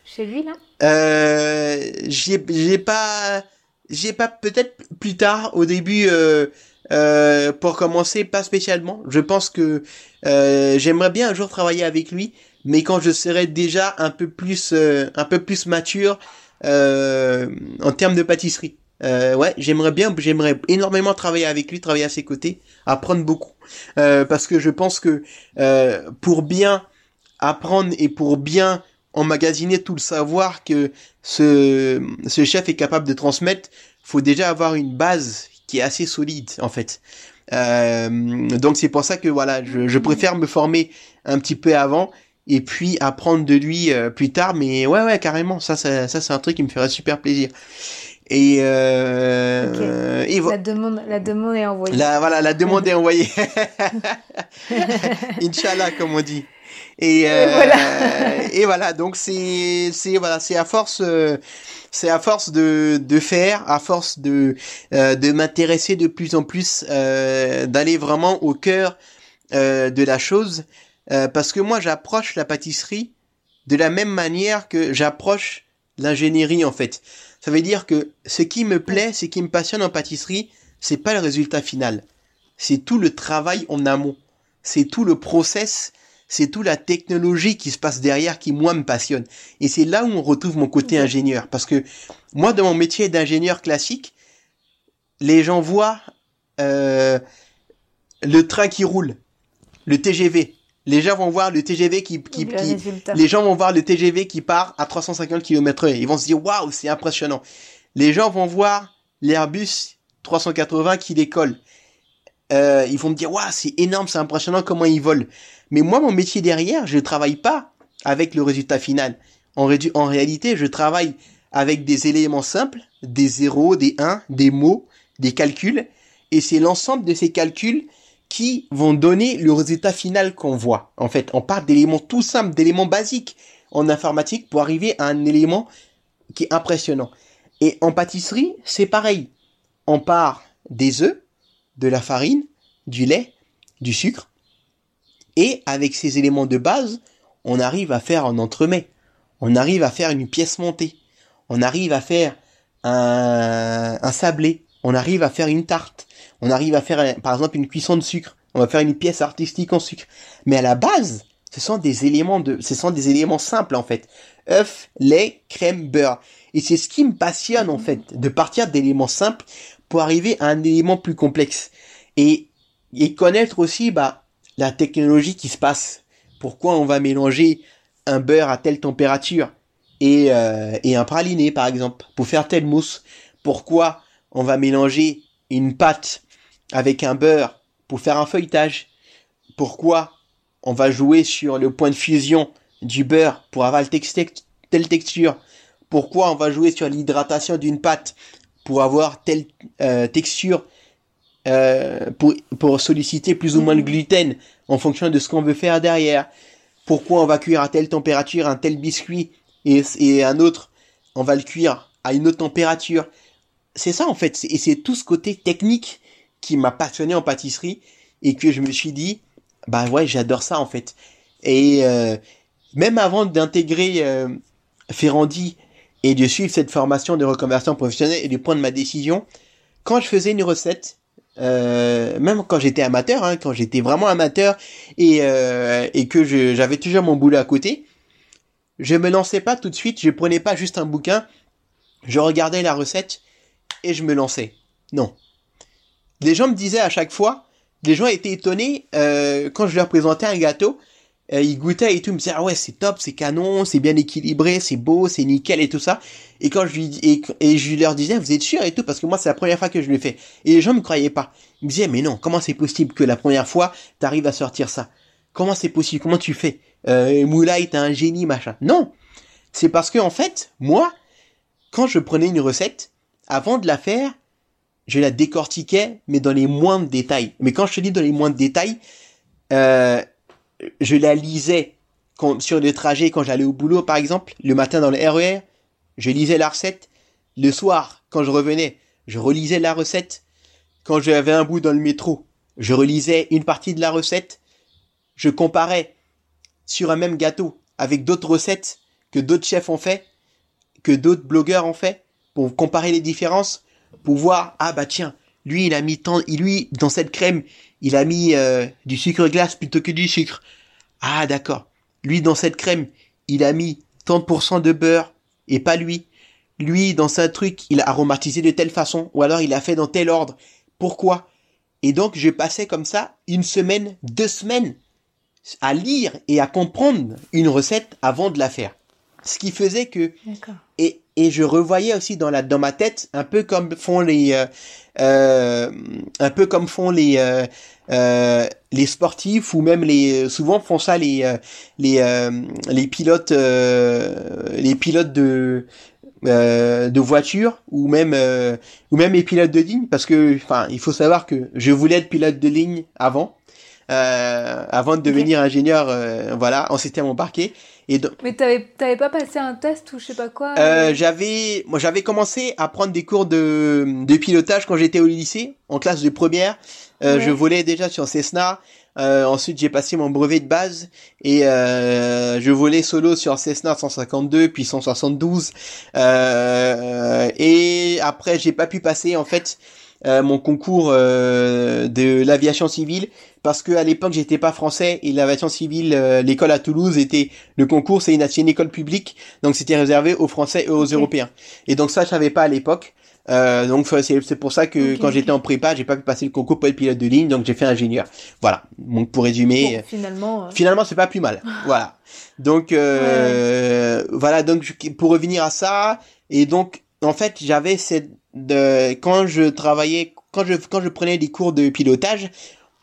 chez lui, là? J'ai pas, peut-être plus tard, au début, pour commencer, pas spécialement. Je pense que, j'aimerais bien un jour travailler avec lui, mais quand je serai déjà un peu plus mature, en termes de pâtisserie. Ouais, j'aimerais énormément travailler avec lui, travailler à ses côtés, apprendre beaucoup, parce que je pense que pour bien apprendre et pour bien emmagasiner tout le savoir que ce chef est capable de transmettre, faut déjà avoir une base qui est assez solide, en fait. Donc c'est pour ça que voilà, je préfère me former un petit peu avant, et puis apprendre de lui plus tard. Mais ouais carrément, ça c'est un truc qui me ferait super plaisir. Et okay. La demande est envoyée. La demande est envoyée. Inch'Allah, comme on dit. Et voilà, donc c'est à force de faire, à force de m'intéresser de plus en plus, d'aller vraiment au cœur de la chose. Parce que moi j'approche la pâtisserie de la même manière que j'approche l'ingénierie, en fait. Ça veut dire que ce qui me plaît, ce qui me passionne en pâtisserie, c'est pas le résultat final. C'est tout le travail en amont. C'est tout le process, c'est toute la technologie qui se passe derrière qui, moi, me passionne. Et c'est là où on retrouve mon côté ingénieur. Parce que moi, dans mon métier d'ingénieur classique, les gens voient le train qui roule, le TGV. Les gens vont voir le TGV les gens vont voir le TGV qui part à 350 km/h. Ils vont se dire waouh, c'est impressionnant. Les gens vont voir l'Airbus 380 qui décolle. Ils vont me dire waouh, c'est énorme, c'est impressionnant comment ils volent. Mais moi, mon métier derrière, je travaille pas avec le résultat final. En réalité, je travaille avec des éléments simples, des zéros, des 1, des mots, des calculs, et c'est l'ensemble de ces calculs qui vont donner le résultat final qu'on voit. En fait, on part d'éléments tout simples, d'éléments basiques en informatique pour arriver à un élément qui est impressionnant. Et en pâtisserie, c'est pareil. On part des œufs, de la farine, du lait, du sucre. Et avec ces éléments de base, on arrive à faire un entremets. On arrive à faire une pièce montée. On arrive à faire un sablé. On arrive à faire une tarte. On arrive à faire, par exemple, une cuisson de sucre. On va faire une pièce artistique en sucre. Mais à la base, ce sont des éléments simples, en fait. Œufs, lait, crème, beurre. Et c'est ce qui me passionne, en fait, de partir d'éléments simples pour arriver à un élément plus complexe. Et connaître aussi, la technologie qui se passe. Pourquoi on va mélanger un beurre à telle température et un praliné, par exemple, pour faire telle mousse. Pourquoi on va mélanger une pâte avec un beurre pour faire un feuilletage. Pourquoi on va jouer sur le point de fusion du beurre pour avoir telle texture. Pourquoi on va jouer sur l'hydratation d'une pâte pour avoir telle texture, pour solliciter plus ou moins le gluten en fonction de ce qu'on veut faire derrière. Pourquoi on va cuire à telle température un tel biscuit et un autre, on va le cuire à une autre température. C'est ça en fait, et c'est tout ce côté technique qui m'a passionné en pâtisserie et que je me suis dit, ouais, j'adore ça en fait. Et même avant d'intégrer Ferrandi et de suivre cette formation de reconversion professionnelle et de prendre ma décision, quand je faisais une recette, même quand j'étais amateur, quand j'étais vraiment amateur et que j'avais toujours mon boulot à côté, je me lançais pas tout de suite, je prenais pas juste un bouquin, je regardais la recette et je me lançais. Non. Les gens me disaient à chaque fois, les gens étaient étonnés quand je leur présentais un gâteau, ils goûtaient et tout, ils me disaient ah ouais, c'est top, c'est canon, c'est bien équilibré, c'est beau, c'est nickel et tout ça. Et quand je leur disais vous êtes sûr et tout, parce que moi c'est la première fois que je le fais. Et les gens me croyaient pas. Ils me disaient mais non, comment c'est possible que la première fois t'arrives à sortir ça? Comment c'est possible? Comment tu fais? Moulay, t'es un génie, machin. Non. C'est parce que en fait, moi, quand je prenais une recette, avant de la faire, je la décortiquais, mais dans les moindres détails. Mais quand je te dis dans les moindres détails, je la lisais sur le trajet quand j'allais au boulot, par exemple. Le matin dans le RER, je lisais la recette. Le soir, quand je revenais, je relisais la recette. Quand j'avais un bout dans le métro, je relisais une partie de la recette. Je comparais sur un même gâteau avec d'autres recettes que d'autres chefs ont fait, que d'autres blogueurs ont fait, pour comparer les différences, pour voir tiens, lui il a mis dans cette crème il a mis du sucre glace plutôt que du sucre, d'accord, lui dans cette crème il a mis tant de % de beurre et pas lui dans un truc il a aromatisé de telle façon ou alors il a fait dans tel ordre, pourquoi? Et donc je passais comme ça une semaine, 2 semaines à lire et à comprendre une recette avant de la faire, ce qui faisait que d'accord. Et je revoyais aussi dans ma tête un peu comme font les sportifs ou même souvent font ça les pilotes de voitures ou même les pilotes de ligne, parce que il faut savoir que je voulais être pilote de ligne avant de devenir ingénieur, en système embarqué. Mais t'avais pas passé un test ou je sais pas quoi? J'avais commencé à prendre des cours de pilotage quand j'étais au lycée, en classe de première. Je volais déjà sur Cessna. Ensuite, j'ai passé mon brevet de base et je volais solo sur Cessna 152 puis 172. Et après, j'ai pas pu passer en fait mon concours de l'aviation civile, parce que à l'époque j'étais pas français et l'aviation civile, l'école à Toulouse le concours c'est une école publique, donc c'était réservé aux Français et aux Européens, et donc ça je savais pas à l'époque. Donc c'est pour ça que quand j'étais en prépa, j'ai pas passé le concours pour être pilote de ligne, donc j'ai fait ingénieur. Voilà. Donc pour résumer, bon, finalement c'est pas plus mal. Voilà. Donc voilà, donc pour revenir à ça, et donc en fait, j'avais quand je travaillais, quand je prenais des cours de pilotage,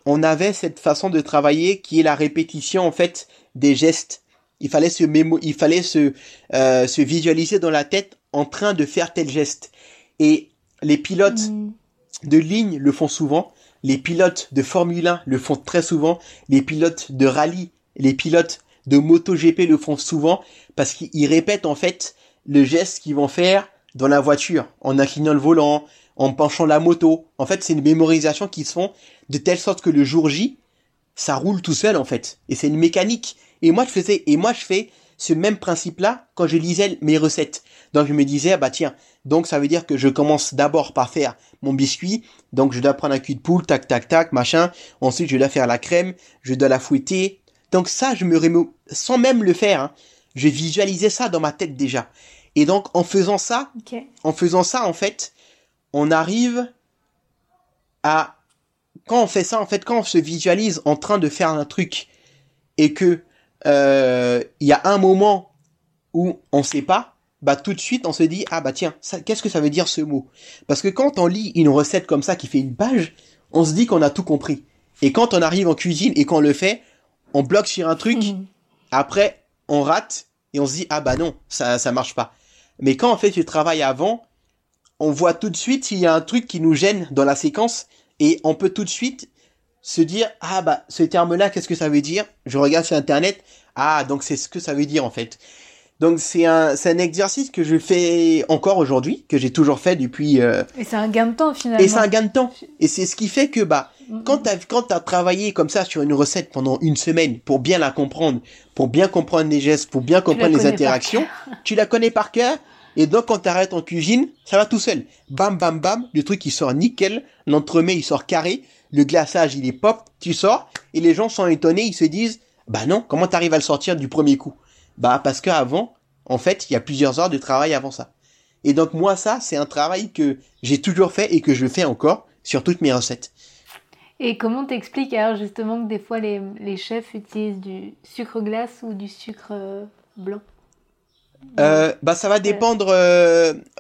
on avait cette façon de travailler qui est la répétition en fait des gestes. Il fallait se visualiser dans la tête en train de faire tel geste. Et les pilotes de ligne le font souvent, les pilotes de Formule 1 le font très souvent, les pilotes de rallye, les pilotes de MotoGP le font souvent, parce qu'ils répètent en fait le geste qu'ils vont faire dans la voiture, en inclinant le volant, en penchant la moto. En fait, c'est une mémorisation qu'ils se font de telle sorte que le jour J, ça roule tout seul en fait. Et c'est une mécanique. Et moi, je fais ce même principe-là quand je lisais mes recettes. Donc, je me disais, bah tiens, donc ça veut dire que je commence d'abord par faire mon biscuit. Donc, je dois prendre un cul de poule, tac, tac, tac, machin. Ensuite, je dois faire la crème, je dois la fouetter. Donc ça, sans même le faire, hein, je visualisais ça dans ma tête déjà. Et donc, en faisant ça, en fait, on arrive à... Quand on fait ça, en fait, quand on se visualise en train de faire un truc et que... y a un moment où on sait pas, bah tout de suite on se dit ah bah tiens, ça, qu'est-ce que ça veut dire ce mot? Parce que quand on lit une recette comme ça qui fait une page, on se dit qu'on a tout compris. Et quand on arrive en cuisine et qu'on le fait, on bloque sur un truc, après on rate et on se dit ah bah non, ça marche pas. Mais quand on fait ce travail avant, on voit tout de suite s'il y a un truc qui nous gêne dans la séquence et on peut tout de suite se dire ah bah ce terme là qu'est-ce que ça veut dire, je regarde sur internet, ah donc c'est ce que ça veut dire en fait. Donc c'est un exercice que je fais encore aujourd'hui, que j'ai toujours fait depuis et c'est un gain de temps finalement. Et c'est un gain de temps, et c'est ce qui fait que bah quand t'as travaillé comme ça sur une recette pendant une semaine pour bien la comprendre, pour bien comprendre les gestes, pour bien comprendre les interactions, tu la connais par cœur. Et donc, quand t'arrêtes en cuisine, ça va tout seul. Bam, bam, bam, le truc, il sort nickel. L'entremets, il sort carré. Le glaçage, il est pop. Tu sors. Et les gens sont étonnés. Ils se disent, bah non, comment t'arrives à le sortir du premier coup? Bah, parce qu'avant, en fait, il y a plusieurs heures de travail avant ça. Et donc, moi, ça, c'est un travail que j'ai toujours fait et que je fais encore sur toutes mes recettes. Et comment t'expliques, alors, justement, que des fois, les chefs utilisent du sucre glace ou du sucre blanc? Bah ça va dépendre.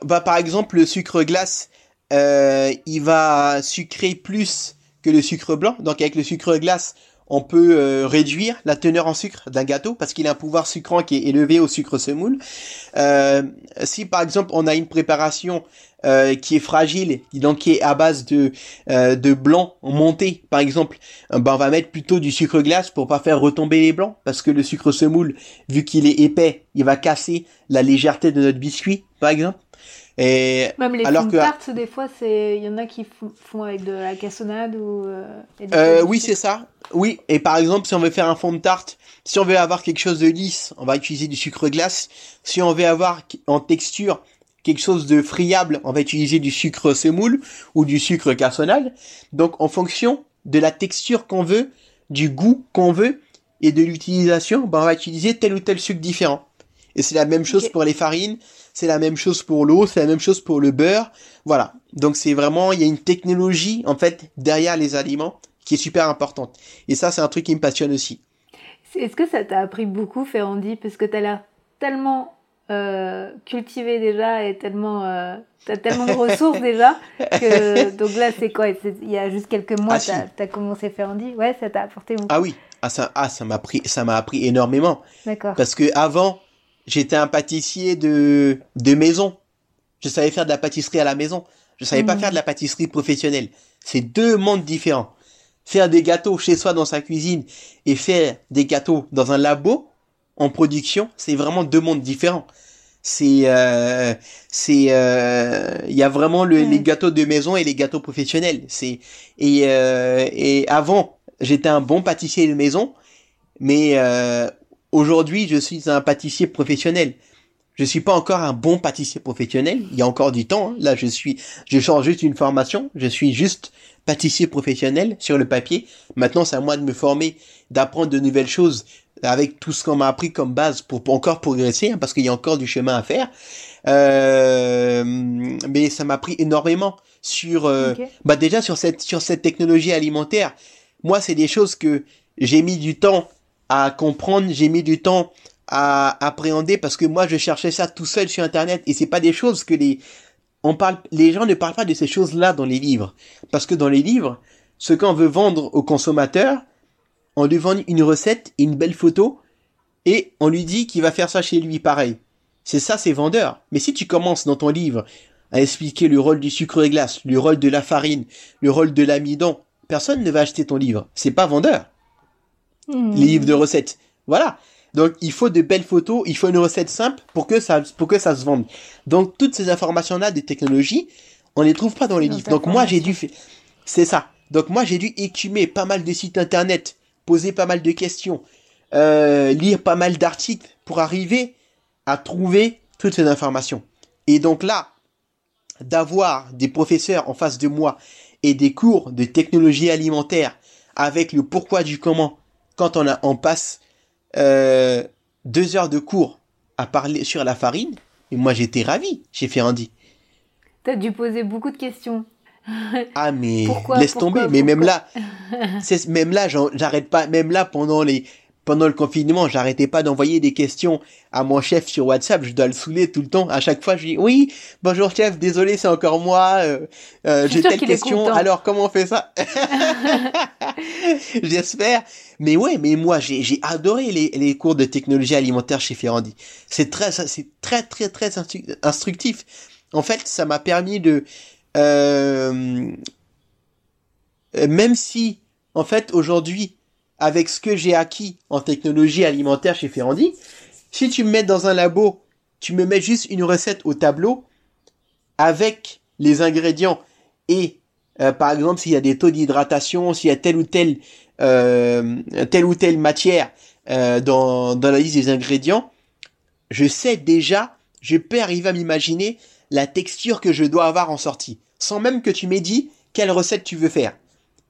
Bah par exemple le sucre glace, il va sucrer plus que le sucre blanc. Donc avec le sucre glace, on peut réduire la teneur en sucre d'un gâteau parce qu'il a un pouvoir sucrant qui est élevé au sucre semoule. Si par exemple on a une préparation qui est fragile, donc qui est à base de blanc monté par exemple, ben on va mettre plutôt du sucre glace pour pas faire retomber les blancs, parce que le sucre semoule, vu qu'il est épais, il va casser la légèreté de notre biscuit par exemple. Et même les tartes, des fois, il y en a qui font avec de la cassonade ou... oui, c'est ça. Oui, et par exemple, si on veut faire un fond de tarte, si on veut avoir quelque chose de lisse, on va utiliser du sucre glace. Si on veut avoir en texture quelque chose de friable, on va utiliser du sucre semoule ou du sucre cassonade. Donc, en fonction de la texture qu'on veut, du goût qu'on veut et de l'utilisation, ben, on va utiliser tel ou tel sucre différent. Et c'est la même chose pour les farines, c'est la même chose pour l'eau, c'est la même chose pour le beurre. Voilà. Donc c'est vraiment, il y a une technologie, en fait, derrière les aliments qui est super importante. Et ça, c'est un truc qui me passionne aussi. Est-ce que ça t'a appris beaucoup, Ferrandi? Parce que t'as l'air tellement cultivé déjà et tellement, t'as tellement de ressources déjà. Que, donc là, c'est quoi? Il y a juste quelques mois, t'as commencé Ferrandi. Ouais, ça t'a apporté beaucoup. Ah oui, ça m'a appris énormément. D'accord. Parce que avant, j'étais un pâtissier de maison. Je savais faire de la pâtisserie à la maison. Je savais pas faire de la pâtisserie professionnelle. C'est deux mondes différents. Faire des gâteaux chez soi dans sa cuisine et faire des gâteaux dans un labo en production, c'est vraiment deux mondes différents. Il y a vraiment les gâteaux de maison et les gâteaux professionnels. Et avant, j'étais un bon pâtissier de maison, mais aujourd'hui, je suis un pâtissier professionnel. Je suis pas encore un bon pâtissier professionnel. Il y a encore du temps. Hein. Là, je change juste une formation. Je suis juste pâtissier professionnel sur le papier. Maintenant, c'est à moi de me former, d'apprendre de nouvelles choses avec tout ce qu'on m'a appris comme base pour encore progresser, hein, parce qu'il y a encore du chemin à faire. Mais ça m'a pris énormément sur, bah déjà sur cette technologie alimentaire. Moi, c'est des choses que j'ai mis du temps à comprendre, j'ai mis du temps à appréhender, parce que moi, je cherchais ça tout seul sur Internet, et c'est pas des choses que les gens ne parlent pas de ces choses-là dans les livres. Parce que dans les livres, ce qu'on veut vendre au consommateur, on lui vend une recette et une belle photo, et on lui dit qu'il va faire ça chez lui pareil. C'est ça, c'est vendeur. Mais si tu commences dans ton livre à expliquer le rôle du sucre et glace, le rôle de la farine, le rôle de l'amidon, personne ne va acheter ton livre. C'est pas vendeur. Mmh. Les livres de recettes. Voilà. Donc, il faut de belles photos, il faut une recette simple pour que ça se vende. Donc, toutes ces informations-là des technologies, on les trouve pas dans les livres. Donc, moi, j'ai dû écumer pas mal de sites internet, poser pas mal de questions, lire pas mal d'articles pour arriver à trouver toutes ces informations. Et donc là, d'avoir des professeurs en face de moi et des cours de technologie alimentaire avec le pourquoi du comment, quand on passe 2 heures de cours à parler sur la farine, et moi j'étais ravi chez Ferrandi. T'as dû poser beaucoup de questions. Ah mais laisse tomber. Même là, j'arrête pas. Même là pendant le confinement, j'arrêtais pas d'envoyer des questions à mon chef sur WhatsApp. Je dois le saouler tout le temps. À chaque fois, je dis oui, bonjour chef, désolé, c'est encore moi. J'ai telle question. Alors comment on fait ça? J'espère. Mais ouais, mais moi j'ai adoré les cours de technologie alimentaire chez Ferrandi. C'est très instructif. En fait, ça m'a permis de même si en fait aujourd'hui, avec ce que j'ai acquis en technologie alimentaire chez Ferrandi, si tu me mets dans un labo, tu me mets juste une recette au tableau avec les ingrédients et par exemple s'il y a des taux d'hydratation, s'il y a telle ou telle matière dans la liste des ingrédients, je sais déjà, je peux arriver à m'imaginer la texture que je dois avoir en sortie, sans même que tu m'aies dit quelle recette tu veux faire.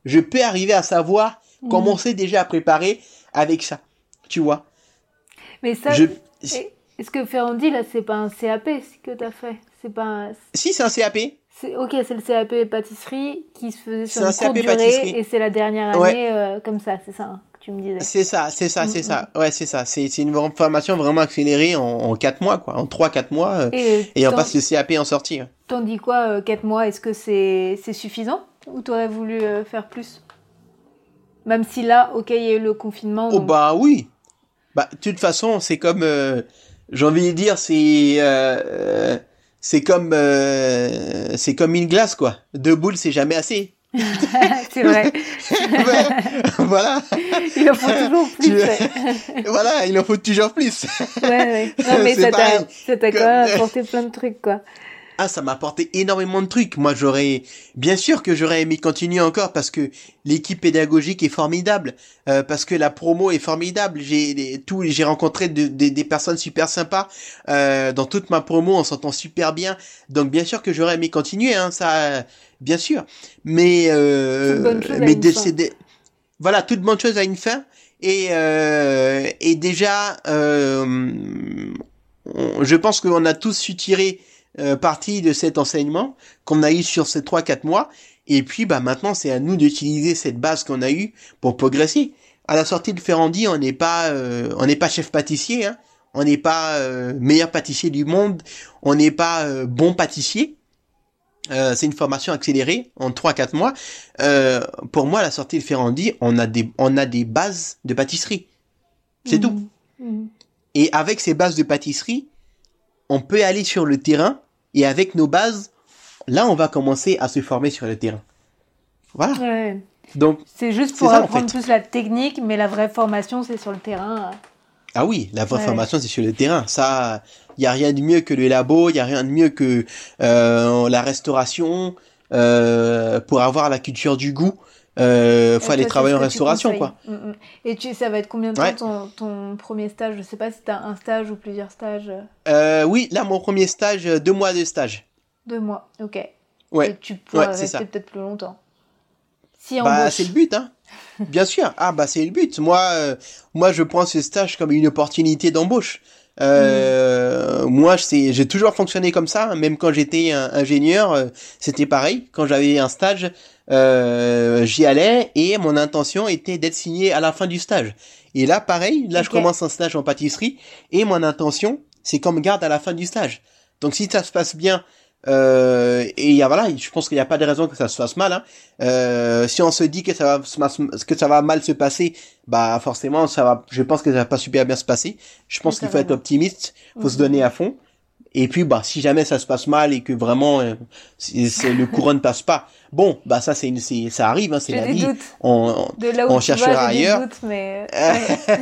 Je peux arriver à savoir commencer déjà à préparer avec ça, tu vois. Mais ça, est-ce que Ferrandi, là, c'est pas un CAP que t'as fait? C'est pas un... Si, c'est un CAP. C'est le CAP pâtisserie qui se faisait sur une courte durée pâtisserie. Et c'est la dernière année, ouais. Comme ça, c'est ça hein, que tu me disais. C'est ça. Ouais, c'est ça. C'est une formation vraiment accélérée en 4 mois, quoi. En 3-4 mois, et on passe le CAP en sortie. Hein. T'en dis quoi, 4 mois? Est-ce que c'est suffisant ou t'aurais voulu faire plus? Même si là, il y a eu le confinement. Donc... Oh bah oui. Bah, de toute façon, c'est comme... j'ai envie de dire, c'est comme une glace, quoi. 2 boules, c'est jamais assez. C'est vrai. Voilà. Il en faut toujours plus. Voilà, il en faut toujours plus. Ouais. Non, mais ça t'a quand même apporté plein de trucs, quoi. Ah, ça m'a apporté énormément de trucs. Moi, bien sûr que j'aurais aimé continuer encore parce que l'équipe pédagogique est formidable, parce que la promo est formidable. J'ai rencontré des personnes super sympas, dans toute ma promo, on s'entend super bien. Donc, bien sûr que j'aurais aimé continuer, hein, ça, bien sûr. Mais toute bonne chose a une fin. Et déjà, je pense qu'on a tous su tirer partie de cet enseignement qu'on a eu sur ces 3-4 mois, et puis bah maintenant c'est à nous d'utiliser cette base qu'on a eue pour progresser. À la sortie de Ferrandi, on n'est pas chef pâtissier, hein. On n'est pas meilleur pâtissier du monde, on n'est pas bon pâtissier. C'est une formation accélérée en 3-4 mois. Pour moi, à la sortie de Ferrandi, on a des bases de pâtisserie, c'est tout. Et avec ces bases de pâtisserie, on peut aller sur le terrain, et avec nos bases, là, on va commencer à se former sur le terrain. Voilà. Ouais. Donc, c'est juste pour apprendre en fait. Plus la technique, mais la vraie formation, c'est sur le terrain. Ah oui, la vraie formation, c'est sur le terrain. Ça, il n'y a rien de mieux que le labo, il n'y a rien de mieux que la restauration. Pour avoir la culture du goût, faut aller travailler en restauration, quoi. Et ça va être combien de temps ton premier stage? Je sais pas si t'as un stage ou plusieurs stages. Oui, là mon premier stage, 2 mois de stage. 2 mois, ok. Ouais. Et tu pourras rester peut-être plus longtemps. qui embauche. Bah, c'est le but, hein. Bien sûr. Ah, bah, c'est le but. Moi, je prends ce stage comme une opportunité d'embauche. Moi, j'ai toujours fonctionné comme ça. Même quand j'étais ingénieur, c'était pareil. Quand j'avais un stage, j'y allais et mon intention était d'être signé à la fin du stage. Et là, pareil, là, je commence un stage en pâtisserie et mon intention, c'est qu'on me garde à la fin du stage. Donc, si ça se passe bien, je pense qu'il n'y a pas de raison que ça se fasse mal, hein. Si on se dit que ça va mal se passer, bah forcément je pense que ça va pas super bien se passer. Je pense qu'il faut être optimiste, faut se donner à fond. Et puis bah si jamais ça se passe mal et que vraiment le courant ne passe pas, bon bah ça ça arrive, hein, c'est la vie. On cherchera ailleurs.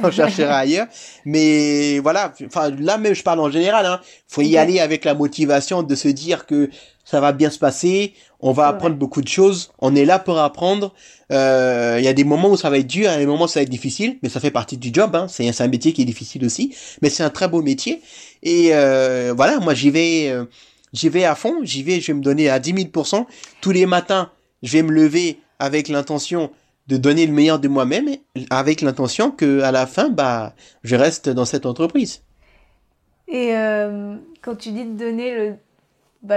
On cherchera ailleurs. Mais voilà, enfin là même je parle en général, hein. Faut y aller avec la motivation de se dire que ça va bien se passer. On va apprendre beaucoup de choses. On est là pour apprendre. Y a des moments où ça va être dur, hein, des moments où ça va être difficile, mais ça fait partie du job. Hein. C'est un métier qui est difficile aussi, mais c'est un très beau métier. Et voilà, moi j'y vais à fond. Je vais me donner à 10 000%. Tous les matins, je vais me lever avec l'intention de donner le meilleur de moi-même, avec l'intention que à la fin, bah, je reste dans cette entreprise. Et quand tu dis de donner le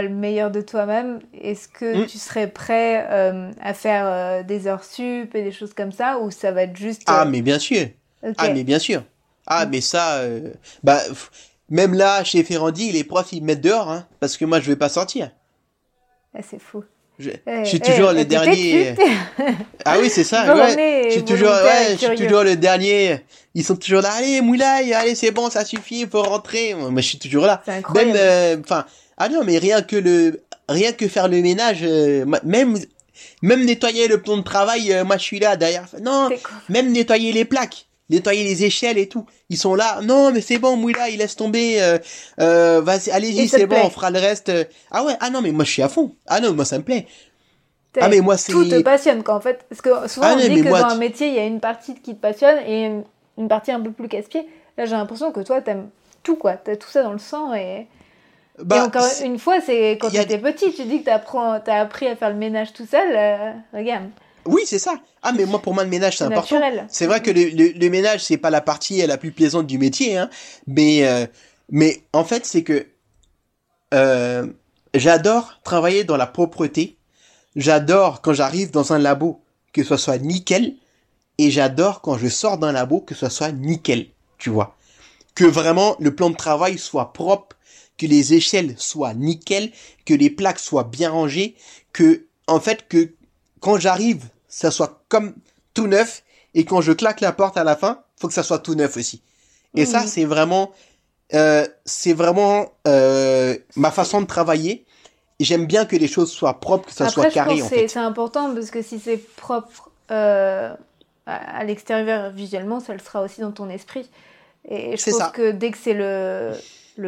meilleur de toi-même, est-ce que tu serais prêt à faire des heures sup et des choses comme ça, ou ça va être juste... Ah, mais bien sûr. Okay. Ah, mais bien sûr. Ah, mais ça... même là, chez Ferrandi, les profs, ils me mettent dehors, hein, parce que moi, je vais pas sortir. Ah, c'est fou. Je suis toujours le dernier... Ah oui, c'est ça. Je suis toujours le dernier. Ils sont toujours là. Allez, Moulay, allez, c'est bon, ça suffit, il faut rentrer. Moi, je suis toujours là. C'est incroyable. Même, ah non, mais rien que faire le ménage, même nettoyer le plan de travail, moi je suis là derrière. Non, même nettoyer les plaques, nettoyer les échelles et tout. Ils sont là. Non, mais c'est bon, Moulay, il laisse tomber. Vas-y, allez-y, c'est bon, on fera le reste. Ah ouais, ah non, mais moi je suis à fond. Ah non, moi ça me plaît. Ah mais moi c'est... Tout te passionne quoi en fait. Parce que souvent on dit que dans un métier, il y a une partie qui te passionne et une partie un peu plus casse-pied. Là, j'ai l'impression que toi, t'aimes tout quoi. T'as tout ça dans le sang et... Bah, et encore une fois, c'est quand t'étais petit, tu dis que t'as appris à faire le ménage tout seul, regarde. Oui, c'est ça. Ah, mais moi, pour moi, le ménage, c'est important. Naturel. C'est vrai que le ménage, c'est pas la partie la plus plaisante du métier, hein. Mais en fait, c'est que j'adore travailler dans la propreté. J'adore quand j'arrive dans un labo que ce soit nickel, et j'adore quand je sors d'un labo que ce soit nickel. Tu vois, que vraiment le plan de travail soit propre. Que les échelles soient nickel, que les plaques soient bien rangées, que quand j'arrive, ça soit comme tout neuf, et quand je claque la porte à la fin, faut que ça soit tout neuf aussi. Et ça, c'est vraiment ma façon de travailler. J'aime bien que les choses soient propres, que ça soit carré. Je pense c'est important parce que si c'est propre à l'extérieur visuellement, ça le sera aussi dans ton esprit. Et je pense que dès que c'est le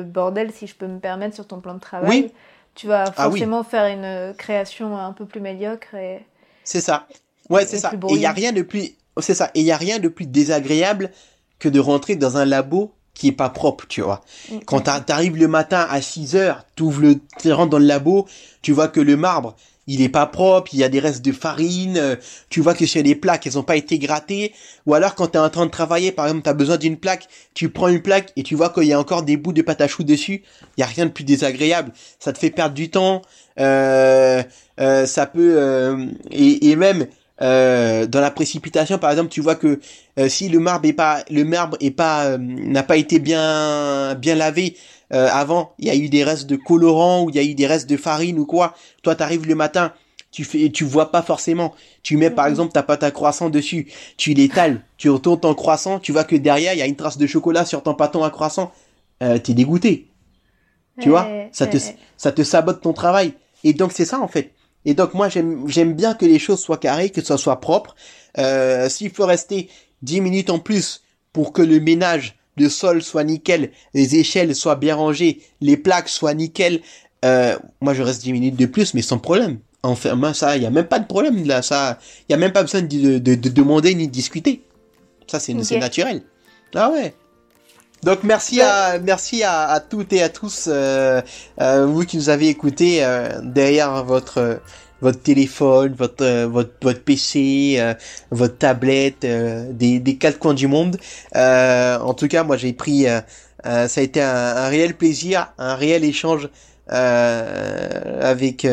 bordel, si je peux me permettre, sur ton plan de travail, tu vas forcément faire une création un peu plus médiocre. Et... C'est ça. Ouais, c'est ça. Et il n'y a rien de plus... C'est ça. Et il n'y a rien de plus désagréable que de rentrer dans un labo qui n'est pas propre, tu vois. Quand t'arrives le matin à 6h, tu rentres dans le labo, tu vois que le marbre, il n'est pas propre, il y a des restes de farine, tu vois que sur les plaques, elles n'ont pas été grattées. Ou alors quand tu es en train de travailler, par exemple, tu as besoin d'une plaque, tu prends une plaque et tu vois qu'il y a encore des bouts de pâte à choux dessus. Il n'y a rien de plus désagréable. Ça te fait perdre du temps. Ça peut... Et même dans la précipitation, par exemple, tu vois que si le marbre n'a pas été bien lavé, avant, il y a eu des restes de colorant ou il y a eu des restes de farine ou quoi. Toi, t'arrives le matin, tu vois pas forcément. Tu mets par exemple ta pâte à croissant dessus, tu l'étales, tu retournes ton croissant, tu vois que derrière il y a une trace de chocolat sur ton pâton à croissant. T'es dégoûté, tu vois. Ça te sabote ton travail. Et donc c'est ça en fait. Et donc moi j'aime bien que les choses soient carrées, que ça soit propre. S'il faut rester 10 minutes en plus pour que le ménage, le sol soit nickel, les échelles soient bien rangées, les plaques soient nickel. Moi, je reste 10 minutes de plus, mais sans problème. Enfin, moi, ça, il y a même pas de problème là. Ça, il y a même pas besoin de demander ni de discuter. Ça, c'est naturel. Ah ouais. Donc merci à toutes et à tous, vous qui nous avez écoutés derrière votre téléphone, votre PC, votre tablette, des quatre coins du monde. En tout cas, moi j'ai pris, ça a été un réel plaisir, un réel échange avec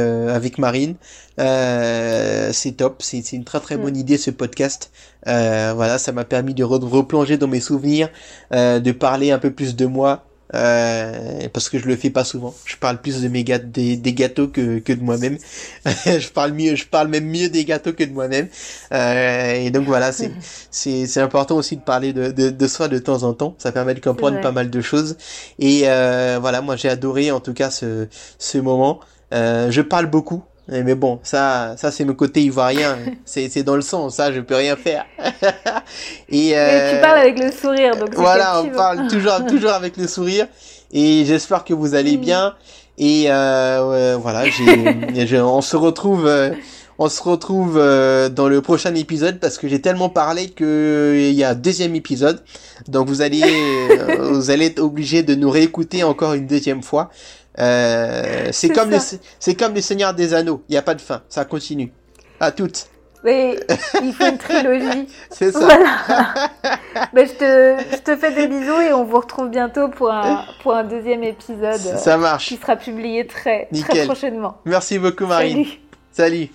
Marine. C'est top, c'est une très bonne idée ce podcast. Voilà, ça m'a permis de replonger dans mes souvenirs, de parler un peu plus de moi. Parce que je le fais pas souvent. Je parle plus de mes des gâteaux que de moi-même. je parle même mieux des gâteaux que de moi-même. Et donc voilà, c'est important aussi de parler de soi de temps en temps. Ça permet de comprendre pas mal de choses. Et voilà, moi j'ai adoré en tout cas ce moment. Je parle beaucoup. Mais bon, ça c'est mon côté ivoirien, c'est dans le sang, ça je peux rien faire. Et tu parles avec le sourire, donc c'est voilà, on parle toujours avec le sourire. Et j'espère que vous allez bien. Et voilà, on se retrouve dans le prochain épisode parce que j'ai tellement parlé que il y a un deuxième épisode. Donc vous allez être obligés de nous réécouter encore une deuxième fois. C'est comme les Seigneurs des Anneaux, il n'y a pas de fin, ça continue. À toutes. Mais il faut une trilogie. C'est ça. Voilà. Ben, je te fais des bisous et on vous retrouve bientôt pour un deuxième épisode. Ça marche. Qui sera publié très prochainement. Merci beaucoup Marine. Salut.